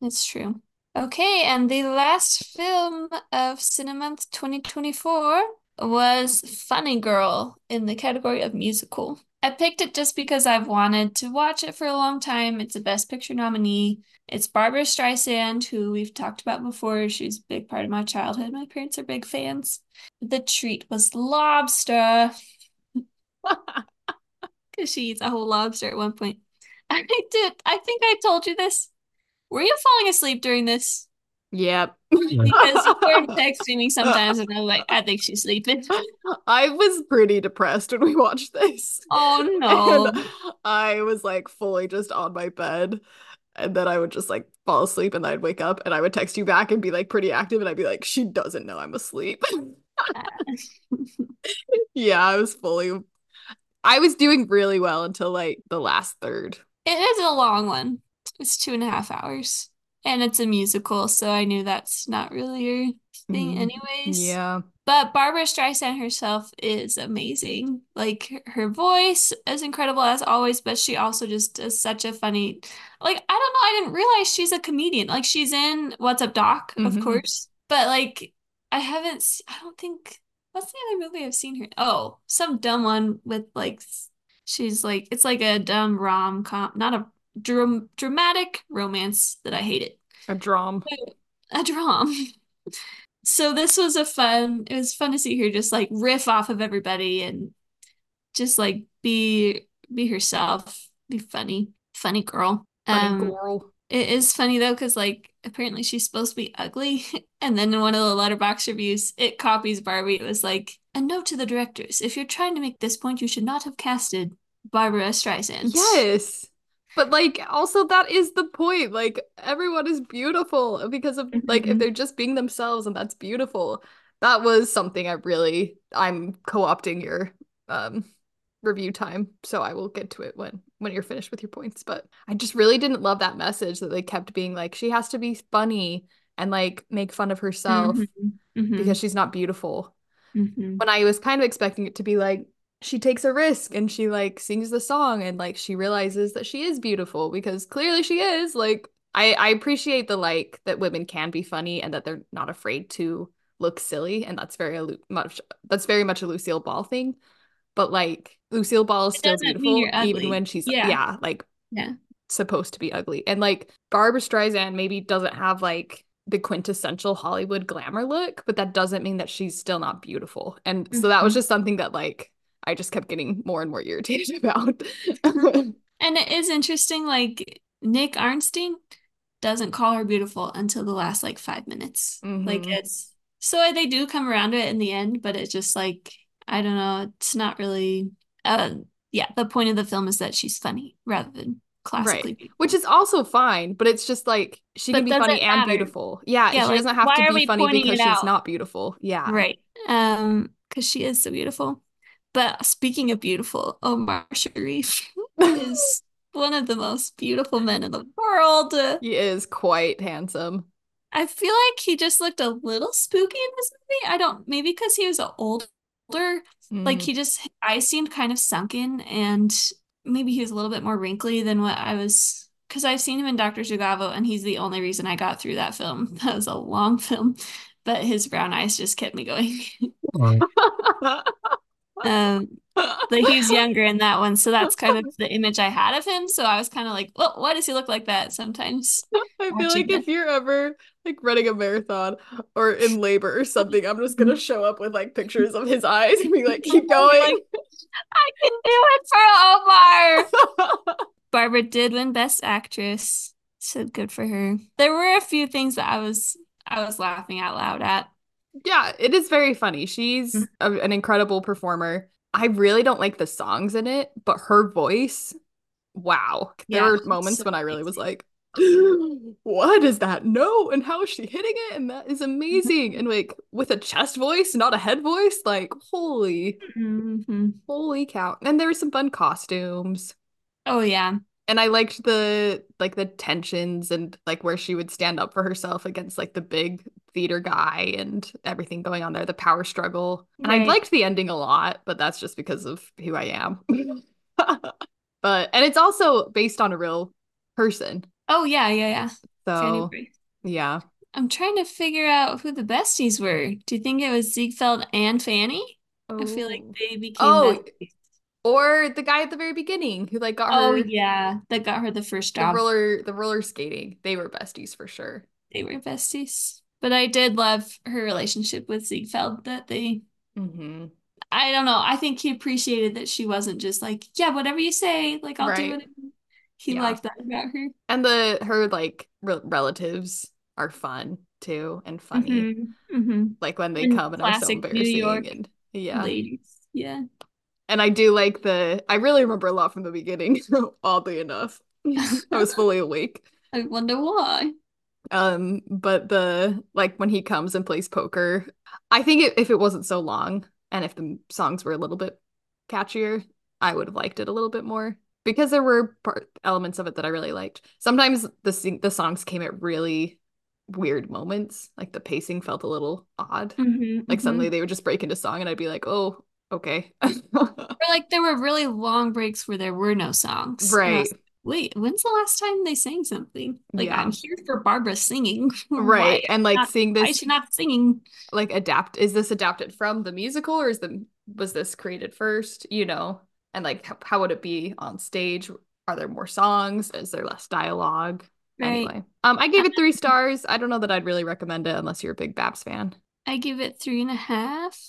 It's true. Okay, and the last film of Cinemonth 2024 was Funny Girl in the category of musical. I picked it just because I've wanted to watch it for a long time. It's a Best Picture nominee. It's Barbra Streisand, who we've talked about before. She's a big part of my childhood. My parents are big fans. The treat was lobster. Because she eats a whole lobster at one point. I did. I think I told you this. Were you falling asleep during this? Yep. Because you were texting me sometimes and I'm like, I think she's sleeping. I was pretty depressed when we watched this. Oh no. And I was like fully just on my bed, and then I would just like fall asleep, and then I'd wake up and I would text you back and be like pretty active, and I'd be like, she doesn't know I'm asleep. Yeah, I was doing really well until like the last third. It is a long one. It's 2.5 hours. And it's a musical, so I knew that's not really your thing anyways. Yeah. But Barbra Streisand herself is amazing. Like, her voice is incredible as always, but she also just does such a funny... Like, I don't know, I didn't realize she's a comedian. Like, she's in What's Up, Doc, of course. But, like, I don't think... What's the other movie I've seen her? Oh, some dumb one with, like... She's, like... It's, like, a dumb rom-com. Not a... dramatic romance that I hated. A dram. So this was it was fun to see her just like riff off of everybody and just like be herself, be funny girl. It is funny though, because like apparently she's supposed to be ugly, and then in one of the Letterboxd reviews it copies Barbie. It was like, a note to the directors, if you're trying to make this point, you should not have casted Barbra Streisand. Yes. But, like, also that is the point. Like, everyone is beautiful because of, like, if they're just being themselves, and that's beautiful. That was something I'm co-opting your review time. So I will get to it when you're finished with your points. But I just really didn't love that message that they kept being like, she has to be funny and, like, make fun of herself because she's not beautiful. When I was kind of expecting it to be like, she takes a risk and she like sings the song and like she realizes that she is beautiful, because clearly she is. Like, I appreciate the like that women can be funny and that they're not afraid to look silly, and that's very much a Lucille Ball thing. But like, Lucille Ball is still beautiful even when she's supposed to be ugly. And like, Barbra Streisand maybe doesn't have like the quintessential Hollywood glamour look, but that doesn't mean that she's still not beautiful. And so that was just something that like I just kept getting more and more irritated about. And it is interesting, like, Nick Arnstein doesn't call her beautiful until the last, like, 5 minutes. Like, it's... So they do come around to it in the end, but it's just, like, I don't know, it's not really... the point of the film is that she's funny rather than classically beautiful. Which is also fine, but it's just, like, she can be funny and beautiful. Yeah, she doesn't have to be funny because she's not beautiful. Yeah. Right. Because she is so beautiful. But speaking of beautiful, Omar Sharif is one of the most beautiful men in the world. He is quite handsome. I feel like he just looked a little spooky in this movie. Maybe because he was older. Like, his eyes seemed kind of sunken, and maybe he was a little bit more wrinkly than what I was... Because I've seen him in Dr. Zhivago, and he's the only reason I got through that film. That was a long film. But his brown eyes just kept me going. But he was younger in that one, so that's kind of the image I had of him. So I was kind of like, well, why does he look like that sometimes? I feel like if you're ever like running a marathon or in labor or something, I'm just gonna show up with like pictures of his eyes and be like, keep going. Like, I can do it for Omar. Barbra did win Best Actress, so good for her. There were a few things that I was laughing out loud at. Yeah, it is very funny. She's an incredible performer. I really don't like the songs in it, but her voice, wow. There were moments when I really was like, what is that? No, and how is she hitting it? And that is amazing. And like, with a chest voice, not a head voice, like, holy cow. And there were some fun costumes. Oh, yeah. And I liked the tensions and like where she would stand up for herself against like the big theater guy and everything going on there, the power struggle. Right. And I liked the ending a lot, but that's just because of who I am. And it's also based on a real person. Oh, yeah. So, yeah. I'm trying to figure out who the besties were. Do you think it was Ziegfeld and Fanny? Oh. I feel like they became besties. Or the guy at the very beginning who like got her. Oh yeah, that got her the first job. The roller skating. They were besties for sure. They were besties. But I did love her relationship with Ziegfeld. I don't know. I think he appreciated that she wasn't just like, yeah, whatever you say, like I'll do it. He liked that about her. And her like relatives are fun too and funny. Mm-hmm. Mm-hmm. Like when they come and are so embarrassing. New York and ladies. Yeah. And I do like I really remember a lot from the beginning, oddly enough. I was fully awake. I wonder why. But when he comes and plays poker, I think if it wasn't so long and if the songs were a little bit catchier, I would have liked it a little bit more, because there were elements of it that I really liked. Sometimes the songs came at really weird moments, like the pacing felt a little odd. Mm-hmm, like suddenly they would just break into song and I'd be like, oh, okay. Or like there were really long breaks where there were no songs. Right. Wait, when's the last time they sang something? Like, I'm here for Barbra singing. Right. And seeing this. Why is she not singing? Like, is this adapted from the musical, or was this created first? You know? And how would it be on stage? Are there more songs? Is there less dialogue? Right. Anyway. I gave it 3 stars. I don't know that I'd really recommend it unless you're a big Babs fan. I give it 3.5,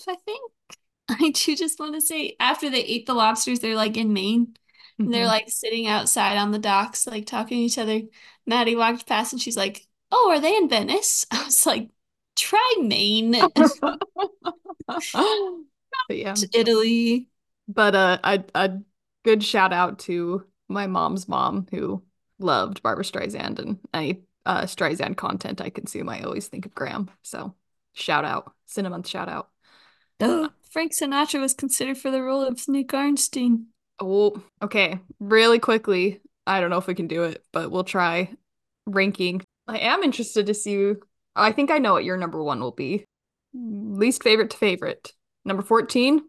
I think. I do just want to say, after they ate the lobsters, they're like in Maine. And they're like sitting outside on the docks, like talking to each other. Maddie walked past and she's like, oh, are they in Venice? I was like, try Maine. Italy. But a good shout out to my mom's mom, who loved Barbra Streisand, and any Streisand content I consume, I always think of Graham. So shout out. Cinnamon shout out. Frank Sinatra was considered for the role of Nick Arnstein. Oh, okay. Really quickly, I don't know if we can do it, but we'll try ranking. I am interested to see. I think I know what your number 1 will be. Least favorite to favorite. Number 14.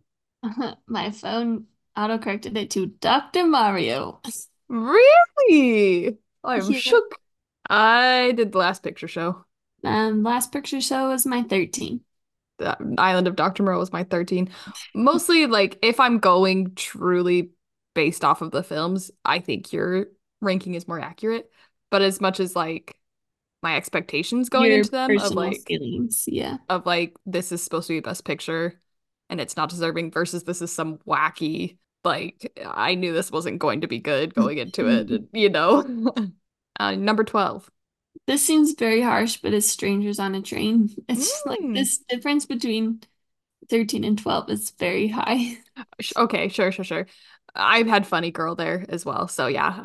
My phone autocorrected it to Dr. Mario. Really? I'm shook. I did The Last Picture Show. Last Picture Show was my 13. The Island of Dr. Moreau was my 13. Mostly, if I'm going truly based off of the films, I think your ranking is more accurate. But as much as, my expectations going into them of, feelings, of, this is supposed to be Best Picture, and it's not deserving, versus this is some wacky, I knew this wasn't going to be good going into it, you know? Number 12. This seems very harsh, but it's Strangers on a Train. It's just this difference between 13 and 12 is very high. Okay, sure. I've had Funny Girl there as well. So yeah,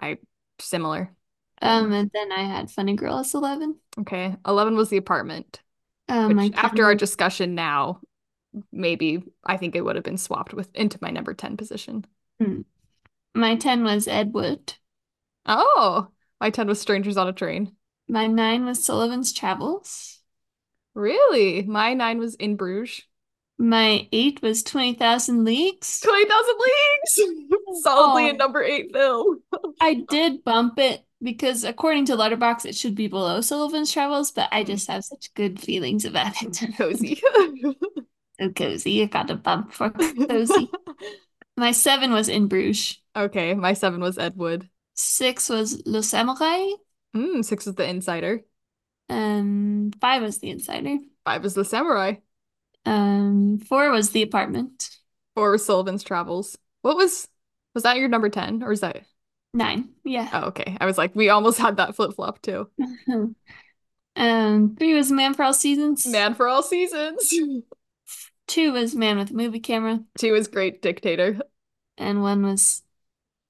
similar. And then I had Funny Girl as 11. Okay, 11 was The Apartment. Which after our discussion now, maybe I think it would have been swapped into my number 10 position. My 10 was Ed Wood. Oh, my 10 was Strangers on a Train. My 9 was Sullivan's Travels. Really? My 9 was In Bruges. My 8 was 20,000 Leagues. 20,000 Leagues! Solidly at number 8 film. I did bump it because according to Letterboxd, it should be below Sullivan's Travels, but I just have such good feelings about it. Cozy. So cozy. I got a bump for cozy. My 7 was In Bruges. Okay, my 7 was Ed Wood. 6 was Le Samouraï. 6 was The Insider. 5 was The Insider. 5 was The Samouraï. 4 was The Apartment. 4 was Sullivan's Travels. What was that your number 10, or is that 9? Yeah. Oh, okay. I was like, we almost had that flip-flop too. 3 was Man for All Seasons. 2 was Man with a Movie Camera. 2 was Great Dictator. And 1 was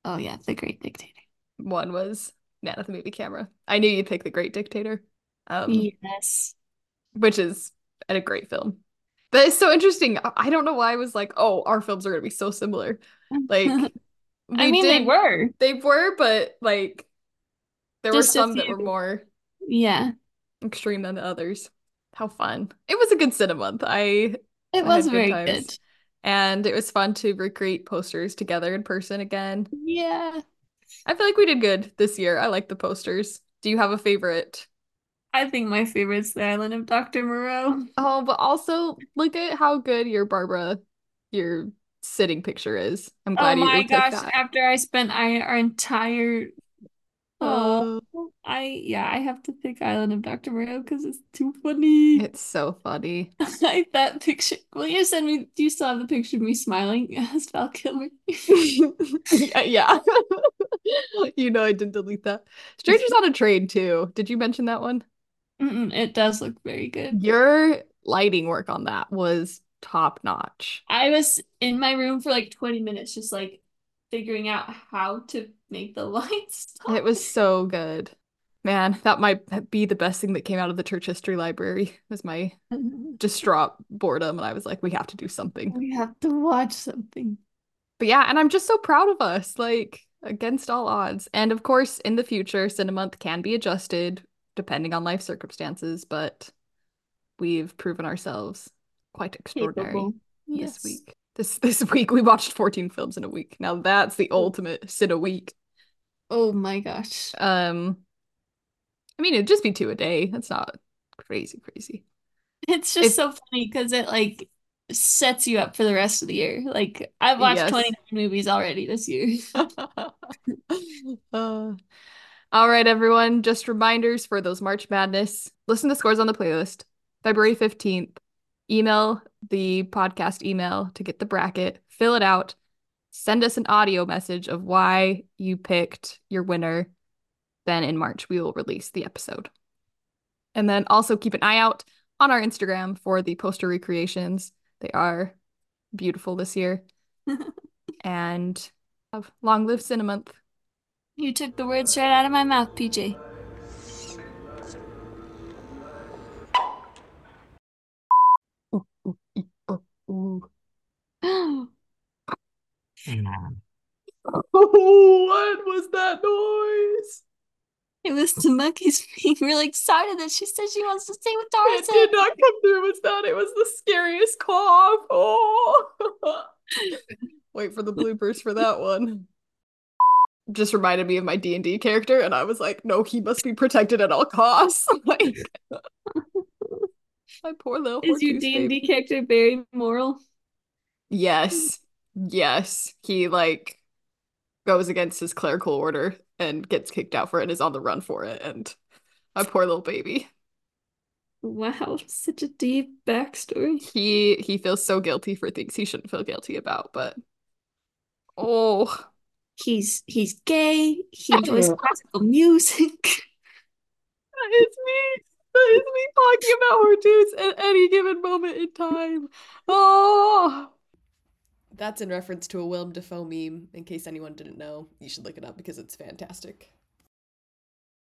The Great Dictator. 1 was Man with a Movie Camera. I knew you'd pick The Great Dictator. Yes. Which is a great film. But it's so interesting. I don't know why I was like, oh, our films are going to be so similar. They were. They were, but there were some that were more extreme than the others. How fun. It was a good cinema. It was very good. And it was fun to recreate posters together in person again. Yeah. I feel like we did good this year. I like the posters. Do you have a favorite? I think my favorite's The Island of Dr. Moreau. Oh, but also look at how good your Barbra, your sitting picture is. I'm glad you picked that. After I spent our entire Oh, I have to pick Island of Dr. Moreau because it's too funny. It's so funny. Like that picture. Will you send me? Do you still have the picture of me smiling as Val Kilmer? Yeah. You know I didn't delete that. Strangers on a Train too. Did you mention that one? It does look very good. Your lighting work on that was top notch. I was in my room for like 20 minutes, just like figuring out how to make the lights stop. It was so good. Man, that might be the best thing that came out of the church history library. It was my distraught boredom, and I was like, we have to do something. We have to watch something. But yeah, and I'm just so proud of us, like against all odds. And of course, in the future, Cinemonth can be adjusted depending on life circumstances, but we've proven ourselves quite extraordinary. Yes. This week we watched 14 films in a week. Now that's the ultimate sit a week. Oh my gosh. I mean, it'd just be two a day. That's not crazy. It's just so funny because it like sets you up for the rest of the year. Like I've watched 29 movies already this year. All right, everyone. Just reminders for those March Madness. Listen to Scores on the Playlist. February 15th. Email the podcast email to get the bracket, fill it out, send us an audio message of why you picked your winner. Then in March, we will release the episode. And then also keep an eye out on our Instagram for the poster recreations. They are beautiful this year. And have long live Cinemonth. You took the words right out of my mouth, PJ. Ooh. What was that noise? It was Tameki's being really excited that she said she wants to sing with Tarzan. It did not come through. It's not. It was the scariest cough. Oh. Wait for the bloopers for that one. Just reminded me of my D&D character, and I was like, no, he must be protected at all costs. Like... My poor little Is your D&D character very moral? Yes. He, like, goes against his clerical order and gets kicked out for it and is on the run for it. And my poor little baby. Wow, such a deep backstory. He feels so guilty for things he shouldn't feel guilty about, but... Oh. He's gay. He enjoys classical music. It's me. That is me talking about Hortense at any given moment in time. Oh! That's in reference to a Willem Dafoe meme. In case anyone didn't know, you should look it up because it's fantastic.